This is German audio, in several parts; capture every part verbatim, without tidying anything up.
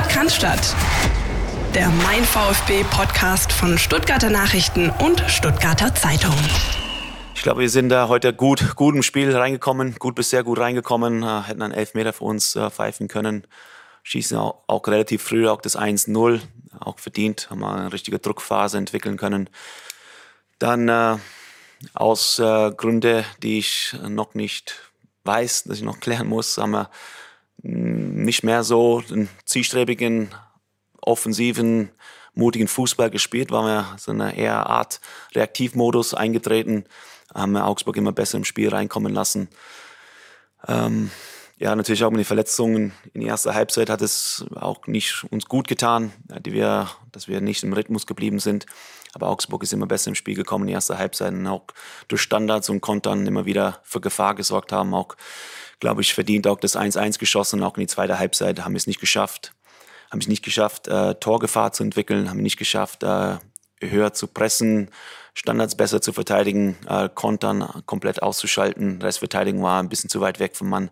MeinVfB-PodCannstatt. Der MeinVfB-Podcast von Stuttgarter Nachrichten und Stuttgarter Zeitung. Ich glaube, wir sind da heute gut, gut im Spiel reingekommen, gut bis sehr gut reingekommen, äh, hätten einen Elfmeter für uns äh, pfeifen können, schießen auch, auch relativ früh auch das eins null, auch verdient, haben wir eine richtige Druckphase entwickeln können. Dann äh, aus äh, Gründen, die ich noch nicht weiß, dass ich noch klären muss, haben wir nicht mehr so einen zielstrebigen, offensiven, mutigen Fußball gespielt, waren wir so eine eher Art Reaktivmodus eingetreten, haben wir Augsburg immer besser im Spiel reinkommen lassen. Ähm, ja, natürlich auch mit den Verletzungen in der ersten Halbzeit hat es auch nicht uns gut getan, die wir, dass wir nicht im Rhythmus geblieben sind. Aber Augsburg ist immer besser im Spiel gekommen in der ersten Halbzeit und auch durch Standards und Kontern immer wieder für Gefahr gesorgt haben. Auch, glaube ich, verdient auch das eins eins geschossen. Auch in die zweite Halbzeit haben wir es nicht geschafft. Haben es nicht geschafft, äh, Torgefahr zu entwickeln, haben nicht geschafft, äh, höher zu pressen, Standards besser zu verteidigen, äh, Kontern komplett auszuschalten. Restverteidigung war ein bisschen zu weit weg vom Mann.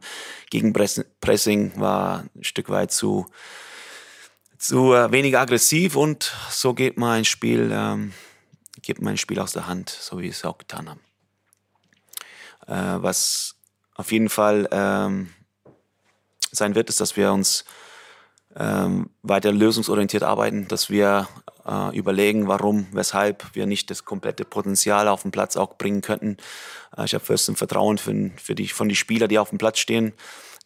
Gegenpressing war ein Stück weit zu, zu äh, weniger aggressiv und so geht mein Spiel, ähm, geht mein Spiel aus der Hand, so wie wir es auch getan haben. Äh, was auf jeden Fall ähm, sein wird, ist, dass wir uns Ähm, weiter lösungsorientiert arbeiten, dass wir äh, überlegen, warum, weshalb wir nicht das komplette Potenzial auf den Platz auch bringen könnten. Äh, ich habe fest ein Vertrauen für, für die, von den Spielern, die auf dem Platz stehen,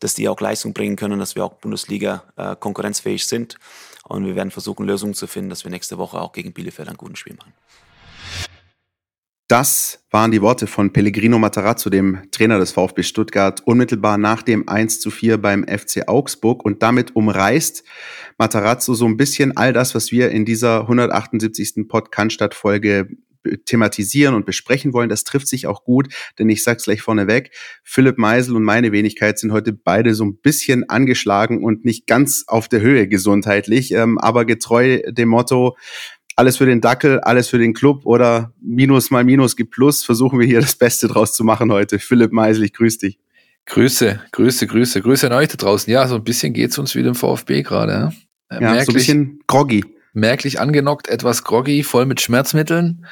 dass die auch Leistung bringen können, dass wir auch Bundesliga äh, konkurrenzfähig sind. Und wir werden versuchen, Lösungen zu finden, dass wir nächste Woche auch gegen Bielefeld ein gutes Spiel machen. Das waren die Worte von Pellegrino Matarazzo, dem Trainer des VfB Stuttgart, unmittelbar nach dem eins zu vier beim F C Augsburg. Und damit umreißt Matarazzo so ein bisschen all das, was wir in dieser hundertachtundsiebzigsten Pod-Kannstatt-Folge thematisieren und besprechen wollen. Das trifft sich auch gut, denn ich sag's gleich vorneweg, Philipp Meisel und meine Wenigkeit sind heute beide so ein bisschen angeschlagen und nicht ganz auf der Höhe gesundheitlich, ähm, aber getreu dem Motto, alles für den Dackel, alles für den Club oder Minus mal Minus gibt Plus, versuchen wir hier das Beste draus zu machen heute. Philipp Meisel, ich grüße dich. Grüße, Grüße, Grüße, Grüße an euch da draußen. Ja, so ein bisschen geht's uns wie dem VfB gerade. Ja, merklich, so ein bisschen groggy. Merklich angenockt, etwas groggy, voll mit Schmerzmitteln.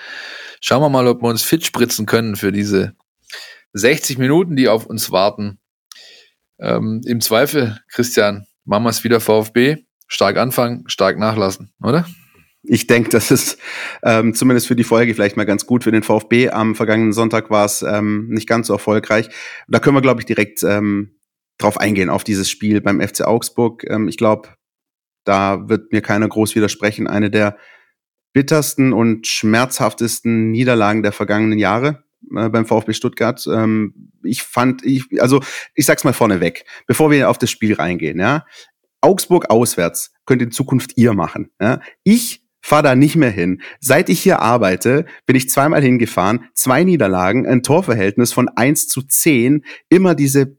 Schauen wir mal, ob wir uns fit spritzen können für diese sechzig Minuten, die auf uns warten. Ähm, im Zweifel, Christian, machen wir es wieder VfB. Stark anfangen, stark nachlassen, oder? Ich denke, das ist ähm, zumindest für die Folge vielleicht mal ganz gut für den VfB. Am vergangenen Sonntag war es ähm, nicht ganz so erfolgreich. Da können wir, glaube ich, direkt ähm, drauf eingehen, auf dieses Spiel beim F C Augsburg. Ähm, ich glaube, da wird mir keiner groß widersprechen. Eine der bittersten und schmerzhaftesten Niederlagen der vergangenen Jahre äh, beim VfB Stuttgart. Ähm, ich fand, ich, also ich sag's mal vorneweg, bevor wir auf das Spiel reingehen. Ja, Augsburg auswärts könnt in Zukunft ihr machen. Ja? Ich fahr da nicht mehr hin. Seit ich hier arbeite, bin ich zweimal hingefahren, zwei Niederlagen, ein Torverhältnis von eins zu zehn, immer diese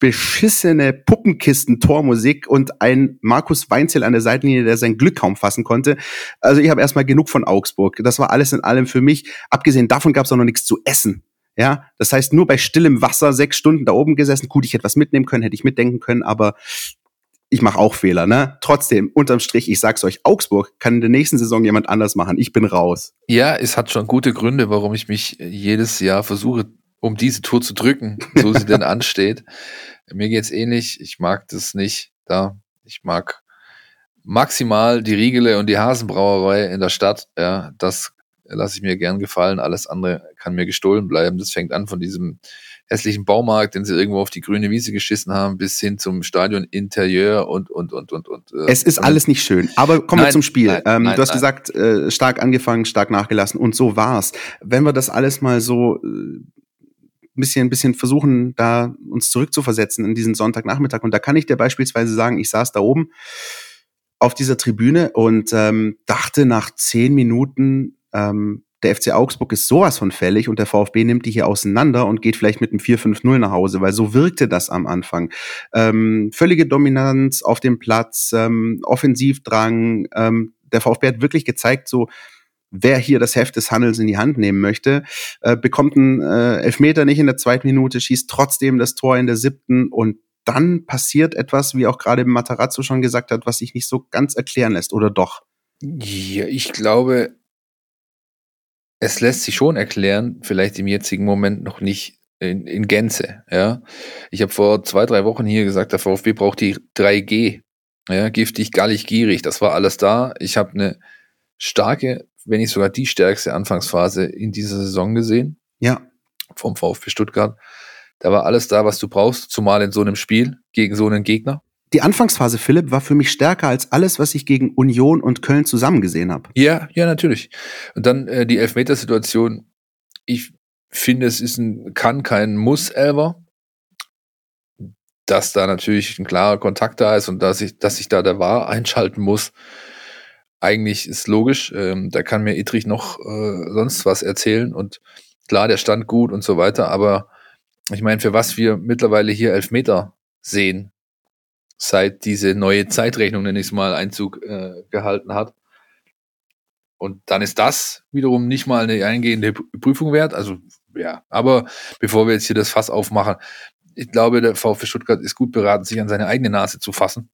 beschissene Puppenkisten-Tormusik und ein Markus Weinzel an der Seitenlinie, der sein Glück kaum fassen konnte. Also ich habe erstmal genug von Augsburg. Das war alles in allem für mich. Abgesehen davon gab es auch noch nichts zu essen. Ja, das heißt, nur bei stillem Wasser sechs Stunden da oben gesessen. Gut, ich hätte was mitnehmen können, hätte ich mitdenken können, aber ich mache auch Fehler, ne? Trotzdem, unterm Strich, ich sag's euch, Augsburg kann in der nächsten Saison jemand anders machen. Ich bin raus. Ja, es hat schon gute Gründe, warum ich mich jedes Jahr versuche, um diese Tour zu drücken, so sie denn ansteht. Mir geht's ähnlich. Ich mag das nicht da. Ich mag maximal die Riegele und die Hasenbrauerei in der Stadt. Ja, das lasse ich mir gern gefallen. Alles andere kann mir gestohlen bleiben. Das fängt an von diesem hässlichen Baumarkt, den sie irgendwo auf die grüne Wiese geschissen haben, bis hin zum Stadioninterieur und, und, und, und, und. Es ist alles nicht schön, aber kommen nein, wir zum Spiel. Nein, ähm, nein, du hast nein. gesagt, äh, stark angefangen, stark nachgelassen und so war's. Wenn wir das alles mal so ein äh, bisschen, bisschen versuchen, da uns zurückzuversetzen in diesen Sonntagnachmittag, und da kann ich dir beispielsweise sagen, ich saß da oben auf dieser Tribüne und ähm, dachte nach zehn Minuten, ähm, der F C Augsburg ist sowas von fällig und der VfB nimmt die hier auseinander und geht vielleicht mit einem vier fünf null nach Hause, weil so wirkte das am Anfang. Ähm, völlige Dominanz auf dem Platz, ähm, Offensivdrang. Ähm, der VfB hat wirklich gezeigt, so wer hier das Heft des Handels in die Hand nehmen möchte, äh, bekommt einen äh, Elfmeter nicht in der zweiten Minute, schießt trotzdem das Tor in der siebten und dann passiert etwas, wie auch gerade Matarazzo schon gesagt hat, was sich nicht so ganz erklären lässt, oder doch? Ja, ich glaube, es lässt sich schon erklären, vielleicht im jetzigen Moment noch nicht in, in Gänze. Ja, ich habe vor zwei, drei Wochen hier gesagt, der VfB braucht die drei G. Ja, giftig, gallig, gierig, das war alles da. Ich habe eine starke, wenn nicht sogar die stärkste Anfangsphase in dieser Saison gesehen. Ja. Vom VfB Stuttgart. Da war alles da, was du brauchst, zumal in so einem Spiel gegen so einen Gegner. Die Anfangsphase, Philipp, war für mich stärker als alles, was ich gegen Union und Köln zusammen gesehen habe. Ja, ja, natürlich. Und dann äh, die Elfmetersituation. Ich finde, es ist ein kann, kein Muss-Elfer. Dass da natürlich ein klarer Kontakt da ist und dass ich, dass ich da der V A R einschalten muss. Eigentlich ist logisch. Ähm, da kann mir Ittrich noch äh, sonst was erzählen. Und klar, der stand gut und so weiter. Aber ich meine, für was wir mittlerweile hier Elfmeter sehen, seit diese neue Zeitrechnung, nenne ich es mal, Einzug äh, gehalten hat. Und dann ist das wiederum nicht mal eine eingehende Prüfung wert. Also, ja. Aber bevor wir jetzt hier das Fass aufmachen, ich glaube, der VfB Stuttgart ist gut beraten, sich an seine eigene Nase zu fassen,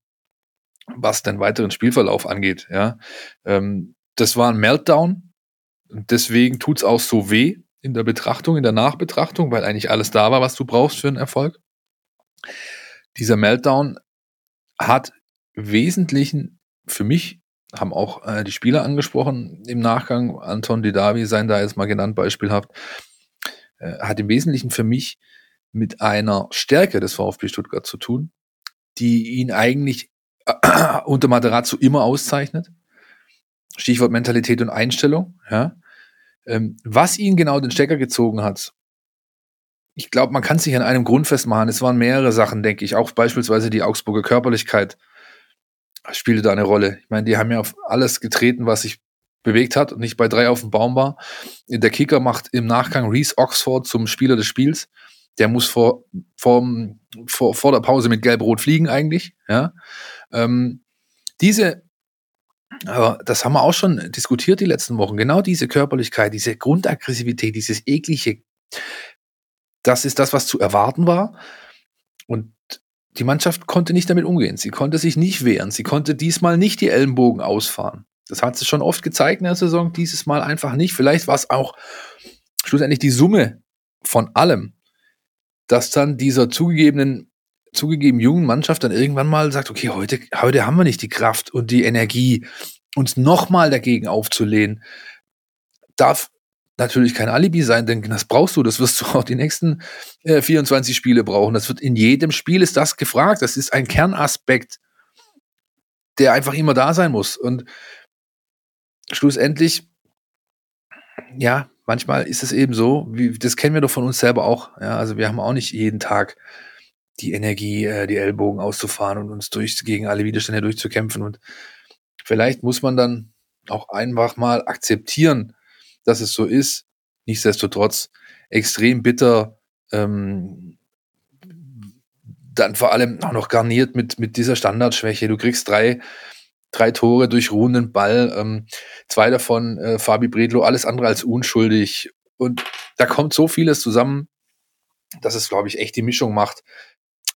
was den weiteren Spielverlauf angeht. Ja, ähm, das war ein Meltdown. Deswegen tut's auch so weh in der Betrachtung, in der Nachbetrachtung, weil eigentlich alles da war, was du brauchst für einen Erfolg. Dieser Meltdown hat im Wesentlichen für mich, haben auch äh, die Spieler angesprochen im Nachgang, Anton Didavi, seien da jetzt mal genannt, beispielhaft, äh, hat im Wesentlichen für mich mit einer Stärke des VfB Stuttgart zu tun, die ihn eigentlich äh, unter Matarazzo immer auszeichnet. Stichwort Mentalität und Einstellung. Ja. Ähm, was ihn genau den Stecker gezogen hat, ich glaube, man kann sich an einem Grund festmachen. Es waren mehrere Sachen, denke ich. Auch beispielsweise die Augsburger Körperlichkeit spielte da eine Rolle. Ich meine, die haben ja auf alles getreten, was sich bewegt hat und nicht bei drei auf dem Baum war. Der Kicker macht im Nachgang Reese Oxford zum Spieler des Spiels. Der muss vor, vor, vor, vor der Pause mit Gelb-Rot fliegen eigentlich. Ja. Ähm, diese, aber das haben wir auch schon diskutiert die letzten Wochen, genau diese Körperlichkeit, diese Grundaggressivität, dieses eklige, das ist das, was zu erwarten war. Und die Mannschaft konnte nicht damit umgehen. Sie konnte sich nicht wehren. Sie konnte diesmal nicht die Ellenbogen ausfahren. Das hat sie schon oft gezeigt in der Saison, dieses Mal einfach nicht. Vielleicht war es auch schlussendlich die Summe von allem, dass dann dieser zugegebenen, zugegeben jungen Mannschaft dann irgendwann mal sagt, okay, heute, heute haben wir nicht die Kraft und die Energie, uns nochmal dagegen aufzulehnen. Darf natürlich kein Alibi sein, denn das brauchst du, das wirst du auch die nächsten äh, vierundzwanzig Spiele brauchen. Das wird in jedem Spiel ist das gefragt. Das ist ein Kernaspekt, der einfach immer da sein muss. Und schlussendlich, ja, manchmal ist es eben so, wie, das kennen wir doch von uns selber auch. Ja, also wir haben auch nicht jeden Tag die Energie, äh, die Ellbogen auszufahren und uns durch, gegen alle Widerstände durchzukämpfen. Und vielleicht muss man dann auch einfach mal akzeptieren, dass es so ist. Nichtsdestotrotz extrem bitter, ähm, dann vor allem auch noch garniert mit, mit dieser Standardschwäche. Du kriegst drei, drei Tore durch ruhenden Ball, ähm, zwei davon äh, Fabi Bredlow, alles andere als unschuldig. Und da kommt so vieles zusammen, dass es, glaube ich, echt die Mischung macht.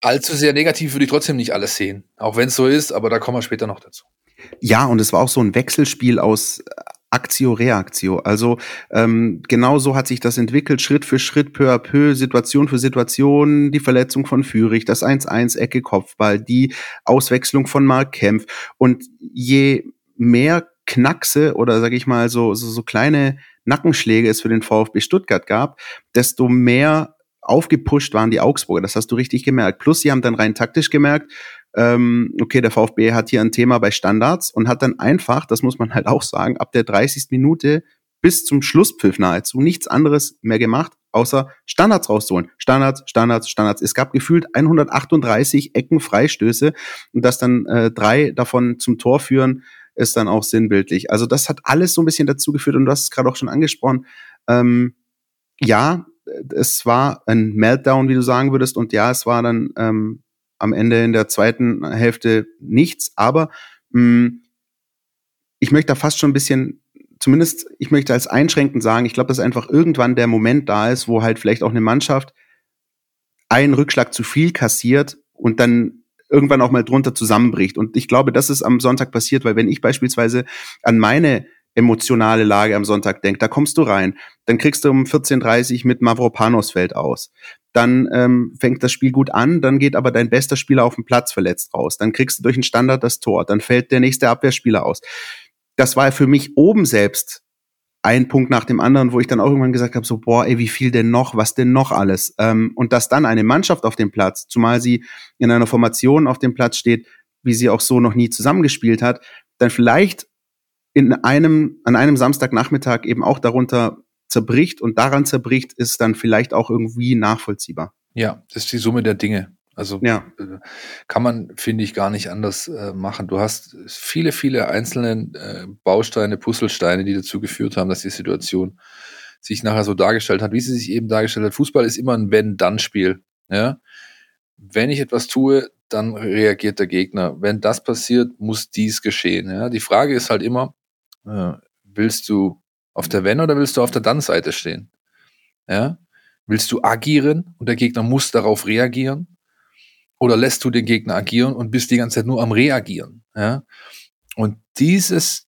Allzu sehr negativ würde ich trotzdem nicht alles sehen, auch wenn es so ist, aber da kommen wir später noch dazu. Ja, und es war auch so ein Wechselspiel aus Actio, Reactio. Also ähm, genau so hat sich das entwickelt, Schritt für Schritt, peu à peu, Situation für Situation, die Verletzung von Führich, das eins eins, Ecke, Kopfball, die Auswechslung von Marc Kempf. Und je mehr Knackse oder, sag ich mal, so, so, so kleine Nackenschläge es für den VfB Stuttgart gab, desto mehr aufgepusht waren die Augsburger. Das hast du richtig gemerkt. Plus, sie haben dann rein taktisch gemerkt, okay, der VfB hat hier ein Thema bei Standards und hat dann einfach, das muss man halt auch sagen, ab der dreißigsten Minute bis zum Schlusspfiff nahezu nichts anderes mehr gemacht, außer Standards rauszuholen. Standards, Standards, Standards. Es gab gefühlt hundertachtunddreißig Eckenfreistöße und dass dann äh, drei davon zum Tor führen, ist dann auch sinnbildlich. Also das hat alles so ein bisschen dazu geführt und du hast es gerade auch schon angesprochen. Ähm, ja, es war ein Meltdown, wie du sagen würdest, und ja, es war dann ähm, am Ende in der zweiten Hälfte nichts, aber mh, ich möchte da fast schon ein bisschen, zumindest ich möchte als einschränkend sagen, ich glaube, dass einfach irgendwann der Moment da ist, wo halt vielleicht auch eine Mannschaft einen Rückschlag zu viel kassiert und dann irgendwann auch mal drunter zusammenbricht. Und ich glaube, das ist am Sonntag passiert, weil wenn ich beispielsweise an meine emotionale Lage am Sonntag denke, da kommst du rein, dann kriegst du um vierzehn Uhr dreißig mit Mavropanos fällt aus. Dann ähm, fängt das Spiel gut an, dann geht aber dein bester Spieler auf dem Platz verletzt raus. Dann kriegst du durch einen Standard das Tor, dann fällt der nächste Abwehrspieler aus. Das war für mich oben selbst ein Punkt nach dem anderen, wo ich dann auch irgendwann gesagt habe, so boah, ey, wie viel denn noch, was denn noch alles? Ähm, und dass dann eine Mannschaft auf dem Platz, zumal sie in einer Formation auf dem Platz steht, wie sie auch so noch nie zusammengespielt hat, dann vielleicht in einem an einem Samstagnachmittag eben auch darunter zerbricht und daran zerbricht, ist dann vielleicht auch irgendwie nachvollziehbar. Ja, das ist die Summe der Dinge. Also ja. Kann man, finde ich, gar nicht anders äh, machen. Du hast viele, viele einzelne äh, Bausteine, Puzzlesteine, die dazu geführt haben, dass die Situation sich nachher so dargestellt hat, wie sie sich eben dargestellt hat. Fußball ist immer ein Wenn-Dann-Spiel. Ja? Wenn ich etwas tue, dann reagiert der Gegner. Wenn das passiert, muss dies geschehen. Ja? Die Frage ist halt immer, äh, willst du auf der Wenn- oder willst du auf der Dann-Seite stehen? Ja? Willst du agieren und der Gegner muss darauf reagieren? Oder lässt du den Gegner agieren und bist die ganze Zeit nur am Reagieren? Ja? Und dieses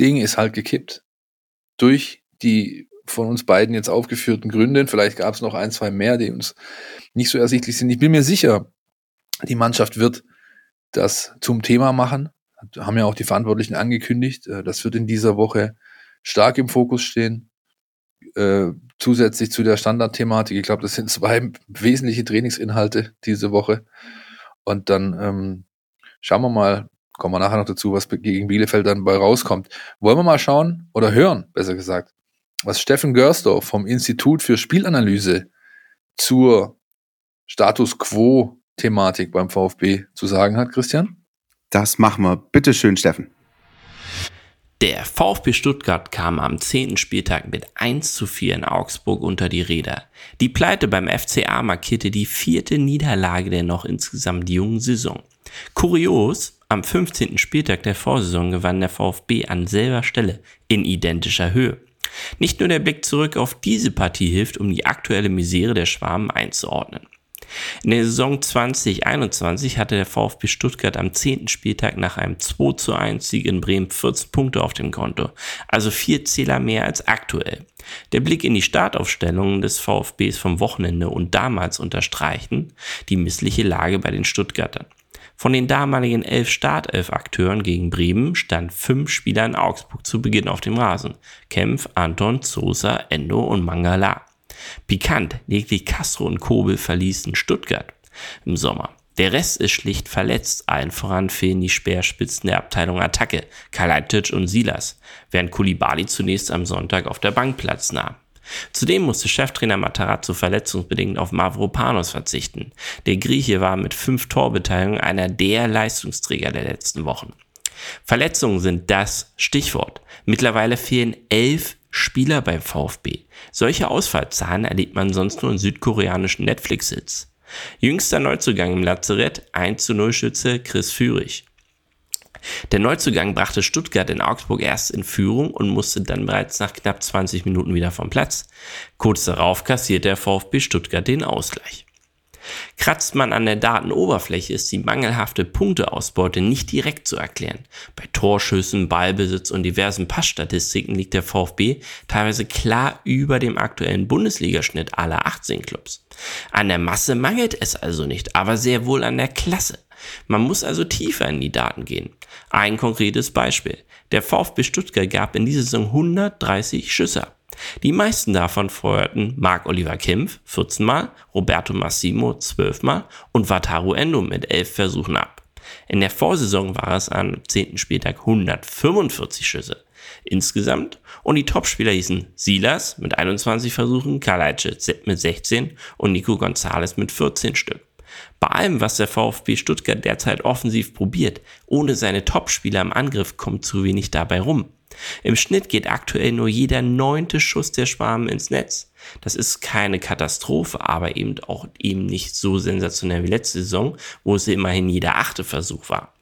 Ding ist halt gekippt. Durch die von uns beiden jetzt aufgeführten Gründe. Vielleicht gab es noch ein, zwei mehr, die uns nicht so ersichtlich sind. Ich bin mir sicher, die Mannschaft wird das zum Thema machen. Haben ja auch die Verantwortlichen angekündigt. Das wird in dieser Woche stark im Fokus stehen. Äh, zusätzlich zu der Standardthematik. Ich glaube, das sind zwei wesentliche Trainingsinhalte diese Woche. Und dann ähm, schauen wir mal, kommen wir nachher noch dazu, was gegen Bielefeld dann bei rauskommt. Wollen wir mal schauen oder hören, besser gesagt, was Steffen Görstow vom Institut für Spielanalyse zur Status-Quo-Thematik beim VfB zu sagen hat, Christian? Das machen wir. Bitteschön, Steffen. Der VfB Stuttgart kam am zehnten Spieltag mit eins zu vier in Augsburg unter die Räder. Die Pleite beim F C A markierte die vierte Niederlage der noch insgesamt jungen Saison. Kurios, am fünfzehnten Spieltag der Vorsaison gewann der VfB an selber Stelle in identischer Höhe. Nicht nur der Blick zurück auf diese Partie hilft, um die aktuelle Misere der Schwaben einzuordnen. In der Saison zwanzig einundzwanzig hatte der VfB Stuttgart am zehnten Spieltag nach einem zwei zu eins Sieg in Bremen vierzehn Punkte auf dem Konto, also vier Zähler mehr als aktuell. Der Blick in die Startaufstellungen des VfBs vom Wochenende und damals unterstreichten die missliche Lage bei den Stuttgartern. Von den damaligen elf Startelf-Akteuren gegen Bremen standen fünf Spieler in Augsburg zu Beginn auf dem Rasen: Kempf, Anton, Sosa, Endo und Mangala. Pikant, lediglich Castro und Kobel verließen Stuttgart im Sommer. Der Rest ist schlicht verletzt, allen voran fehlen die Speerspitzen der Abteilung Attacke, Kalajdžić und Silas, während Coulibaly zunächst am Sonntag auf der Bank Platz nahm. Zudem musste Cheftrainer Matarazzo verletzungsbedingt auf Mavropanos verzichten. Der Grieche war mit fünf Torbeteiligungen einer der Leistungsträger der letzten Wochen. Verletzungen sind das Stichwort. Mittlerweile fehlen elf Spieler beim VfB. Solche Ausfallzahlen erlebt man sonst nur in südkoreanischen Netflix-Hits. Jüngster Neuzugang im Lazarett, eins zu null Schütze Chris Führich. Der Neuzugang brachte Stuttgart in Augsburg erst in Führung und musste dann bereits nach knapp zwanzig Minuten wieder vom Platz. Kurz darauf kassierte der VfB Stuttgart den Ausgleich. Kratzt man an der Datenoberfläche, ist die mangelhafte Punkteausbeute nicht direkt zu erklären. Bei Torschüssen, Ballbesitz und diversen Passstatistiken liegt der VfB teilweise klar über dem aktuellen Bundesligaschnitt aller achtzehn Clubs. An der Masse mangelt es also nicht, aber sehr wohl an der Klasse. Man muss also tiefer in die Daten gehen. Ein konkretes Beispiel. Der VfB Stuttgart gab in dieser Saison hundertdreißig Schüsse ab. Die meisten davon feuerten Marc-Oliver Kempf vierzehn Mal, Roberto Massimo zwölf Mal und Wataru Endo mit elf Versuchen ab. In der Vorsaison war es am zehnten Spieltag hundertfünfundvierzig Schüsse insgesamt und die Topspieler hießen Silas mit einundzwanzig Versuchen, Kalajdžić mit sechzehn und Nico Gonzalez mit vierzehn Stück. Bei allem, was der VfB Stuttgart derzeit offensiv probiert, ohne seine Topspieler im Angriff kommt zu wenig dabei rum. Im Schnitt geht aktuell nur jeder neunte Schuss der Schwaben ins Netz. Das ist keine Katastrophe, aber eben auch eben nicht so sensationell wie letzte Saison, wo es immerhin jeder achte Versuch war.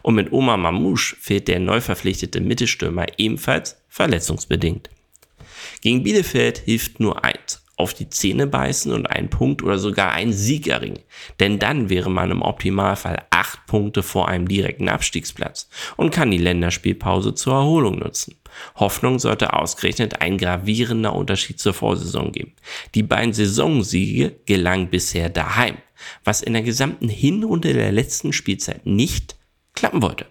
Und mit Omar Marmoush fehlt der neu verpflichtete Mittelstürmer ebenfalls verletzungsbedingt. Gegen Bielefeld hilft nur eins: auf die Zähne beißen und einen Punkt oder sogar einen Sieg erringen. Denn dann wäre man im Optimalfall acht Punkte vor einem direkten Abstiegsplatz und kann die Länderspielpause zur Erholung nutzen. Hoffnung sollte ausgerechnet ein gravierender Unterschied zur Vorsaison geben. Die beiden Saisonsiege gelangen bisher daheim, was in der gesamten Hinrunde der letzten Spielzeit nicht klappen wollte.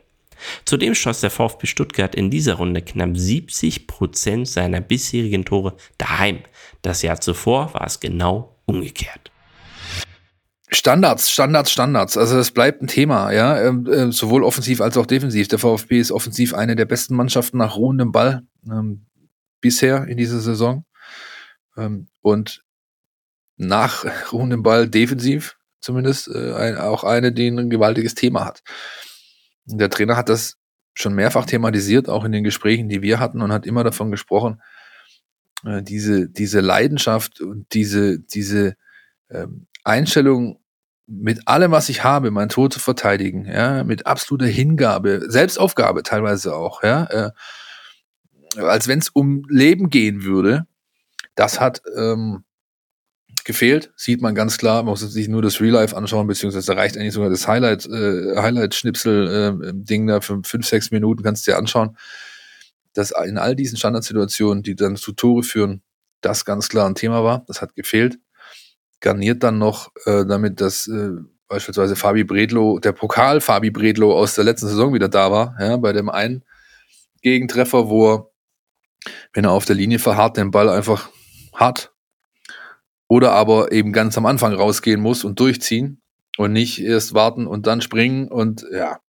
Zudem schoss der VfB Stuttgart in dieser Runde knapp siebzig Prozent seiner bisherigen Tore daheim. Das Jahr zuvor war es genau umgekehrt. Standards, Standards, Standards. Also das bleibt ein Thema, ja, ähm, äh, sowohl offensiv als auch defensiv. Der VfB ist offensiv eine der besten Mannschaften nach ruhendem Ball ähm, bisher in dieser Saison. Ähm, und nach ruhendem Ball defensiv zumindest äh, ein, auch eine, die ein gewaltiges Thema hat. Der Trainer hat das schon mehrfach thematisiert, auch in den Gesprächen, die wir hatten, und hat immer davon gesprochen, äh, diese, diese Leidenschaft und diese, diese ähm, Einstellung, mit allem, was ich habe, mein Tor zu verteidigen, ja, mit absoluter Hingabe, Selbstaufgabe teilweise auch, ja, äh, als wenn es um Leben gehen würde, das hat ähm, gefehlt, sieht man ganz klar. Man muss sich nur das Real Life anschauen, beziehungsweise da reicht eigentlich sogar das Highlight, äh, Highlight-Schnipsel-Ding äh, da für fünf, sechs Minuten, kannst du dir anschauen, dass in all diesen Standardsituationen, die dann zu Tore führen, das ganz klar ein Thema war, das hat gefehlt. Garniert dann noch äh, damit, dass äh, beispielsweise Fabi Bredlow, der Pokal Fabi Bredlow aus der letzten Saison wieder da war, ja, bei dem einen Gegentreffer, wo er, wenn er auf der Linie verharrt, den Ball einfach hat. Oder aber eben ganz am Anfang rausgehen muss und durchziehen und nicht erst warten und dann springen und ja.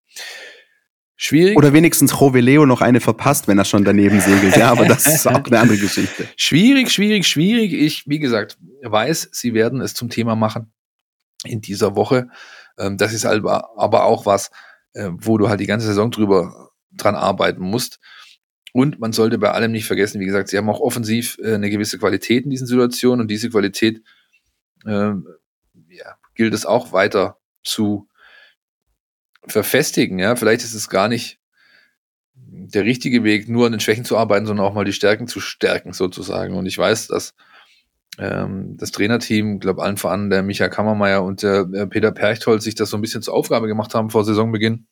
Schwierig. Oder wenigstens Joveleo noch eine verpasst, wenn er schon daneben segelt. Ja, aber das ist auch eine andere Geschichte. Schwierig, schwierig, schwierig. Ich, wie gesagt, weiß, sie werden es zum Thema machen in dieser Woche. Das ist aber auch was, wo du halt die ganze Saison drüber dran arbeiten musst. Und man sollte bei allem nicht vergessen, wie gesagt, sie haben auch offensiv eine gewisse Qualität in diesen Situationen, und diese Qualität ähm, ja, gilt es auch weiter zu verfestigen. Ja, vielleicht ist es gar nicht der richtige Weg, nur an den Schwächen zu arbeiten, sondern auch mal die Stärken zu stärken sozusagen. Und ich weiß, dass ähm, das Trainerteam, glaube allen voran der Michael Kammermeier und der äh, Peter Perchtholz, sich das so ein bisschen zur Aufgabe gemacht haben vor Saisonbeginn.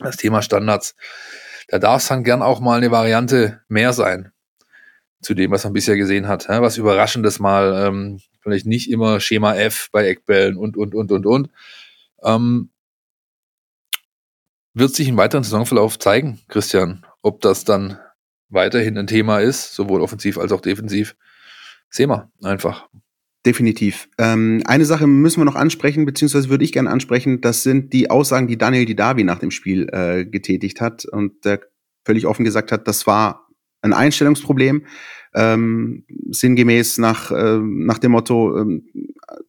Das Thema Standards. Da darf es dann gern auch mal eine Variante mehr sein zu dem, was man bisher gesehen hat. Ja, was Überraschendes mal, ähm, vielleicht nicht immer Schema F bei Eckbällen und, und, und, und, und. Ähm, wird sich im weiteren Saisonverlauf zeigen, Christian, ob das dann weiterhin ein Thema ist, sowohl offensiv als auch defensiv. Sehen wir einfach. Definitiv. Ähm, eine Sache müssen wir noch ansprechen, beziehungsweise würde ich gerne ansprechen, das sind die Aussagen, die Daniel Didavi nach dem Spiel äh, getätigt hat und der völlig offen gesagt hat, das war ein Einstellungsproblem, ähm, sinngemäß nach äh, nach dem Motto, äh,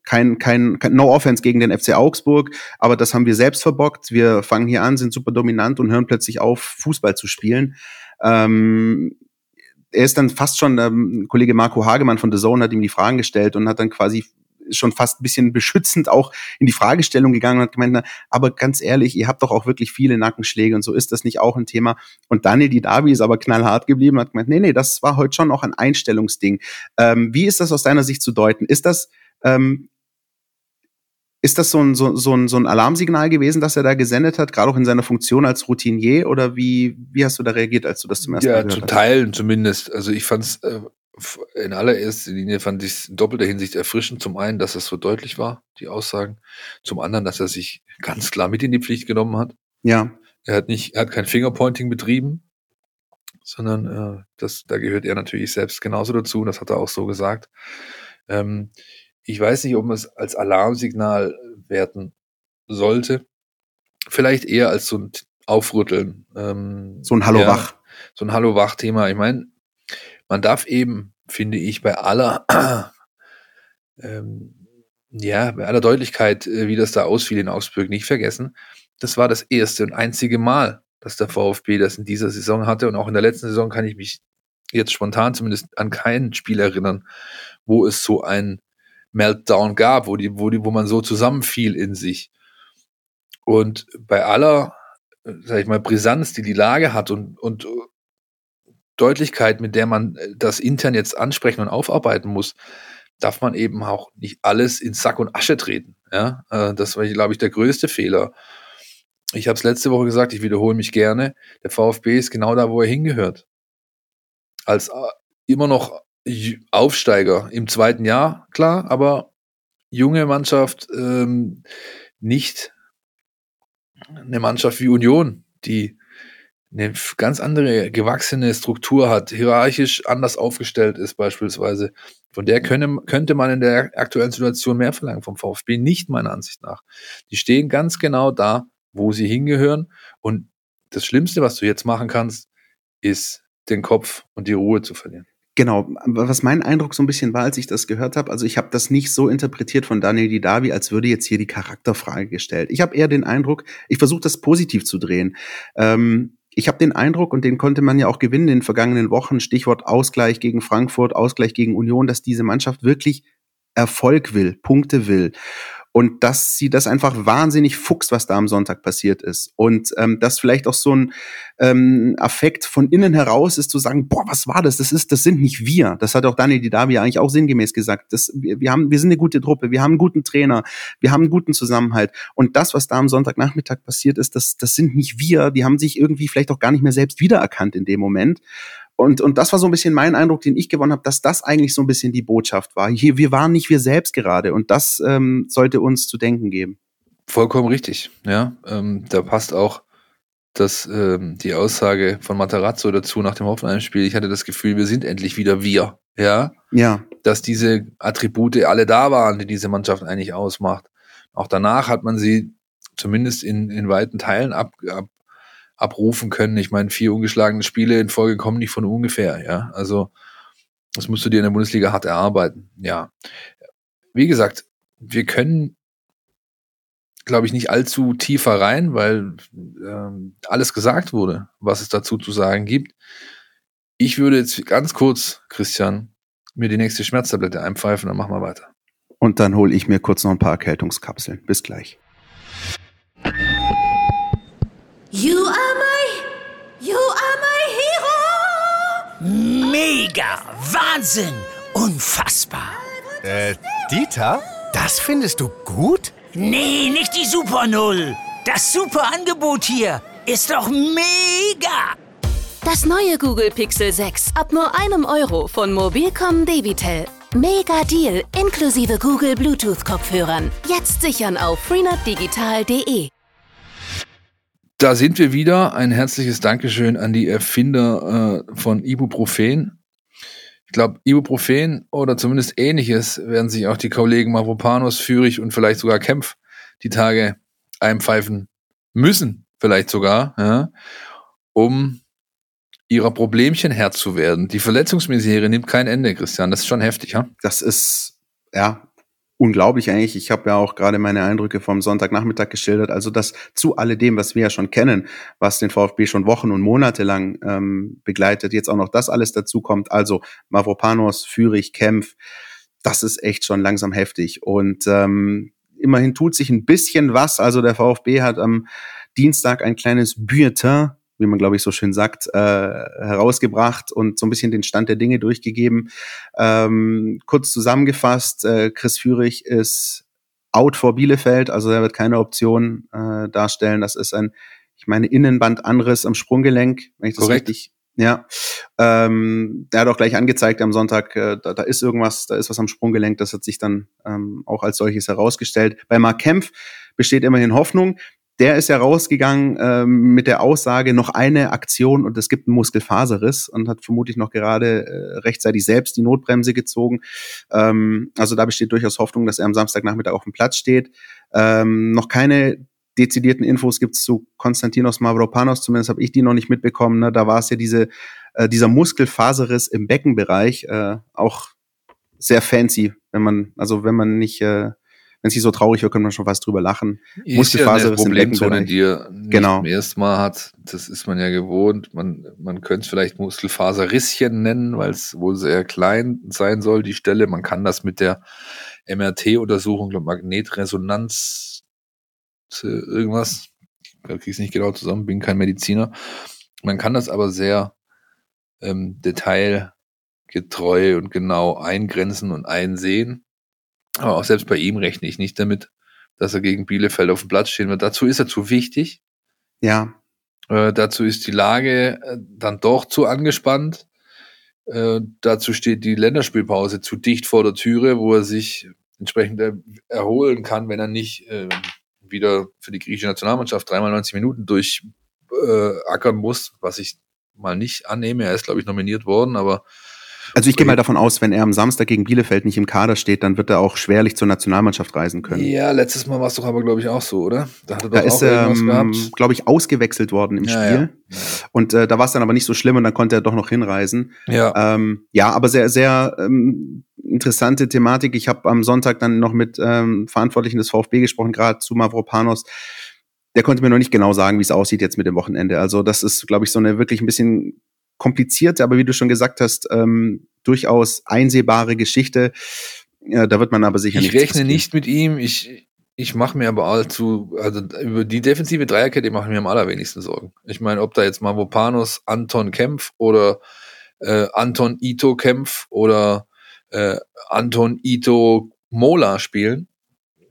kein, kein, kein No Offense gegen den F C Augsburg, aber das haben wir selbst verbockt, wir fangen hier an, sind super dominant und hören plötzlich auf, Fußball zu spielen. Ähm, Er ist dann fast schon, ähm, Kollege Marco Hagemann von The Zone hat ihm die Fragen gestellt und hat dann quasi schon fast ein bisschen beschützend auch in die Fragestellung gegangen und hat gemeint, na, aber ganz ehrlich, ihr habt doch auch wirklich viele Nackenschläge und so, ist das nicht auch ein Thema? Und Daniel Didavi ist aber knallhart geblieben und hat gemeint, nee, nee, das war heute schon auch ein Einstellungsding. Ähm, wie ist das aus deiner Sicht zu deuten? Ist das, ähm, ist das so ein, so, so ein, so ein Alarmsignal gewesen, das er da gesendet hat, gerade auch in seiner Funktion als Routinier, oder wie, wie hast du da reagiert, als du das zum ersten Mal gehört hast? Ja, zu Teilen zumindest. Also ich fand es, äh, in allererster Linie fand ich es in doppelter Hinsicht erfrischend. Zum einen, dass es so deutlich war, die Aussagen. Zum anderen, dass er sich ganz klar mit in die Pflicht genommen hat. Ja. Er hat nicht, er hat kein Fingerpointing betrieben, sondern äh, das, da gehört er natürlich selbst genauso dazu. Das hat er auch so gesagt. Ähm, Ich weiß nicht, ob man es als Alarmsignal werten sollte. Vielleicht eher als so ein Aufrütteln. Ähm, so ein Hallo-Wach. Ja, so ein Hallo-Wach-Thema. Ich meine, man darf eben, finde ich, bei aller ähm, ja, bei aller Deutlichkeit, wie das da ausfiel in Augsburg, nicht vergessen, das war das erste und einzige Mal, dass der VfB das in dieser Saison hatte. Und auch in der letzten Saison kann ich mich jetzt spontan zumindest an kein Spiel erinnern, wo es so ein Meltdown gab, wo die, wo die, wo man so zusammenfiel in sich. Und bei aller, sag ich mal, Brisanz, die die Lage hat und, und Deutlichkeit, mit der man das intern jetzt ansprechen und aufarbeiten muss, darf man eben auch nicht alles in Sack und Asche treten. Ja? Äh, das war, glaube ich, der größte Fehler. Ich habe es letzte Woche gesagt, ich wiederhole mich gerne, der VfB ist genau da, wo er hingehört. Als äh, immer noch Aufsteiger im zweiten Jahr, klar, aber junge Mannschaft, ähm, nicht eine Mannschaft wie Union, die eine ganz andere gewachsene Struktur hat, hierarchisch anders aufgestellt ist beispielsweise. Von der könne, könnte man in der aktuellen Situation mehr verlangen vom VfB, nicht meiner Ansicht nach. Die stehen ganz genau da, wo sie hingehören, und das Schlimmste, was du jetzt machen kannst, ist den Kopf und die Ruhe zu verlieren. Genau, was mein Eindruck so ein bisschen war, als ich das gehört habe, also ich habe das nicht so interpretiert von Daniel Didavi, als würde jetzt hier die Charakterfrage gestellt. Ich habe eher den Eindruck, ich versuche das positiv zu drehen. Ähm, ich habe den Eindruck, und den konnte man ja auch gewinnen in den vergangenen Wochen, Stichwort Ausgleich gegen Frankfurt, Ausgleich gegen Union, dass diese Mannschaft wirklich Erfolg will, Punkte will. Und dass sie das einfach wahnsinnig fuchst, was da am Sonntag passiert ist. Und ähm, dass vielleicht auch so ein ähm, Affekt von innen heraus ist, zu sagen, boah, was war das? Das ist, das sind nicht wir. Das hat auch Daniel Didavi eigentlich auch sinngemäß gesagt. Das, wir, wir haben, wir sind eine gute Truppe, wir haben einen guten Trainer, wir haben einen guten Zusammenhalt. Und das, was da am Sonntagnachmittag passiert ist, das, das sind nicht wir. Die haben sich irgendwie vielleicht auch gar nicht mehr selbst wiedererkannt in dem Moment. Und, und das war so ein bisschen mein Eindruck, den ich gewonnen habe, dass das eigentlich so ein bisschen die Botschaft war. Hier, wir waren nicht wir selbst gerade, und das ähm, sollte uns zu denken geben. Vollkommen richtig, ja. Ähm, da passt auch das, ähm, die Aussage von Matarazzo dazu nach dem Hoffenheim-Spiel. Ich hatte das Gefühl, wir sind endlich wieder wir, ja. Ja. Dass diese Attribute alle da waren, die diese Mannschaft eigentlich ausmacht. Auch danach hat man sie zumindest in, in weiten Teilen ab, ab abrufen können. Ich meine, vier ungeschlagene Spiele in Folge kommen nicht von ungefähr, ja. Also, das musst du dir in der Bundesliga hart erarbeiten, ja. Wie gesagt, wir können, glaube ich, nicht allzu tiefer rein, weil ähm, alles gesagt wurde, was es dazu zu sagen gibt. Ich würde jetzt ganz kurz, Christian, mir die nächste Schmerztablette einpfeifen, dann machen wir weiter. Und dann hole ich mir kurz noch ein paar Erkältungskapseln. Bis gleich. You are my, you are my hero! Mega! Wahnsinn! Unfassbar! Äh, Dieter? Das findest du gut? Nee, nicht die Super Null! Das super Angebot hier ist doch mega! Das neue Google Pixel sechs ab nur einem Euro von Mobilcom Debitel. Mega Deal inklusive Google Bluetooth-Kopfhörern. Jetzt sichern auf freenet digital punkt de. Da sind wir wieder. Ein herzliches Dankeschön an die Erfinder äh, von Ibuprofen. Ich glaube, Ibuprofen oder zumindest Ähnliches werden sich auch die Kollegen Mavropanos, Führich und vielleicht sogar Kempf die Tage einpfeifen müssen, vielleicht sogar, ja, um ihrer Problemchen Herr zu werden. Die Verletzungsmisere nimmt kein Ende, Christian. Das ist schon heftig, ja? Das ist, ja, unglaublich eigentlich. Ich habe ja auch gerade meine Eindrücke vom Sonntagnachmittag geschildert. Also das zu alledem, was wir ja schon kennen, was den VfB schon Wochen und Monate lang ähm, begleitet, jetzt auch noch das alles dazu kommt. Also Mavropanos, Führich, Kempf, das ist echt schon langsam heftig. Und ähm, immerhin tut sich ein bisschen was. Also der VfB hat am Dienstag ein kleines Bulletin, wie man, glaube ich, so schön sagt, äh, herausgebracht und so ein bisschen den Stand der Dinge durchgegeben. Ähm, kurz zusammengefasst, äh, Chris Führich ist out for Bielefeld, also er wird keine Option äh, darstellen. Das ist ein, ich meine, Innenbandanriss am Sprunggelenk, wenn ich das Korrekt. richtig... Ja, ähm, der hat auch gleich angezeigt am Sonntag, äh, da, da ist irgendwas, da ist was am Sprunggelenk, das hat sich dann ähm, auch als solches herausgestellt. Bei Marc Kempf besteht immerhin Hoffnung. Der ist ja rausgegangen ähm, mit der Aussage, noch eine Aktion und es gibt einen Muskelfaserriss, und hat vermutlich noch gerade äh, rechtzeitig selbst die Notbremse gezogen. Ähm, also da besteht durchaus Hoffnung, dass er am Samstagnachmittag auf dem Platz steht. Ähm, noch keine dezidierten Infos gibt's zu Konstantinos Mavropanos, zumindest habe ich die noch nicht mitbekommen. Ne? Da war es ja diese, äh, dieser Muskelfaserriss im Beckenbereich, äh, auch sehr fancy, wenn man, also wenn man nicht... Äh, Wenn es nicht so traurig wird, kann man schon fast drüber lachen. Ist ja eine Problemzone, die er nicht genau. Zum ersten Mal hat. Das ist man ja gewohnt. Man, man könnte es vielleicht Muskelfaserrisschen nennen, weil es wohl sehr klein sein soll, die Stelle. Man kann das mit der M R T-Untersuchung, glaube Magnetresonanz, irgendwas, ich kriege es nicht genau zusammen, bin kein Mediziner. Man kann das aber sehr ähm, detail getreu und genau eingrenzen und einsehen. Aber auch selbst bei ihm rechne ich nicht damit, dass er gegen Bielefeld auf dem Platz stehen wird. Dazu ist er zu wichtig. Ja. Äh, dazu ist die Lage dann doch zu angespannt. Äh, dazu steht die Länderspielpause zu dicht vor der Türe, wo er sich entsprechend er- erholen kann, wenn er nicht äh, wieder für die griechische Nationalmannschaft dreimal neunzig Minuten durchackern äh, muss, was ich mal nicht annehme. Er ist, glaube ich, nominiert worden, aber also ich gehe mal davon aus, wenn er am Samstag gegen Bielefeld nicht im Kader steht, dann wird er auch schwerlich zur Nationalmannschaft reisen können. Ja, letztes Mal war es doch aber, glaube ich, auch so, oder? Da, hat er da doch ist er, ähm, glaube ich, ausgewechselt worden im ja, Spiel. Ja. Ja. Und äh, da war es dann aber nicht so schlimm und dann konnte er doch noch hinreisen. Ja, ähm, ja aber sehr, sehr ähm, interessante Thematik. Ich habe am Sonntag dann noch mit ähm, Verantwortlichen des VfB gesprochen, gerade zu Mavropanos. Der konnte mir noch nicht genau sagen, wie es aussieht jetzt mit dem Wochenende. Also das ist, glaube ich, so eine wirklich ein bisschen komplizierte, aber wie du schon gesagt hast, ähm, durchaus einsehbare Geschichte. Ja, da wird man aber sicher nicht. Ich rechne nicht mit ihm. Ich, ich mache mir aber allzu, also über die defensive Dreierkette mache ich mir am allerwenigsten Sorgen. Ich meine, ob da jetzt Mavropanos, Anton Kempf oder äh, Anton Ito Kempf oder äh, Anton Ito Mola spielen,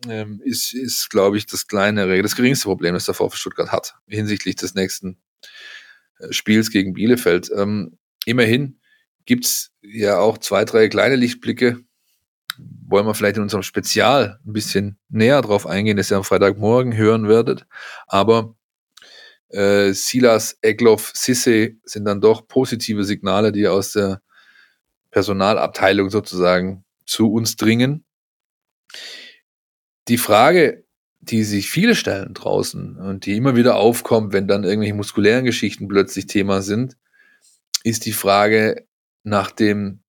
ähm, ist, ist glaube ich, das kleinere, das geringste Problem, das der VfB Stuttgart hat hinsichtlich des nächsten Spiels gegen Bielefeld. Ähm, immerhin gibt es ja auch zwei, drei kleine Lichtblicke. Wollen wir vielleicht in unserem Spezial ein bisschen näher drauf eingehen, das ihr am Freitagmorgen hören werdet. Aber äh, Silas, Eglov, Sisse sind dann doch positive Signale, die aus der Personalabteilung sozusagen zu uns dringen. Die Frage, die sich viele stellen draußen und die immer wieder aufkommt, wenn dann irgendwelche muskulären Geschichten plötzlich Thema sind, ist die Frage nach dem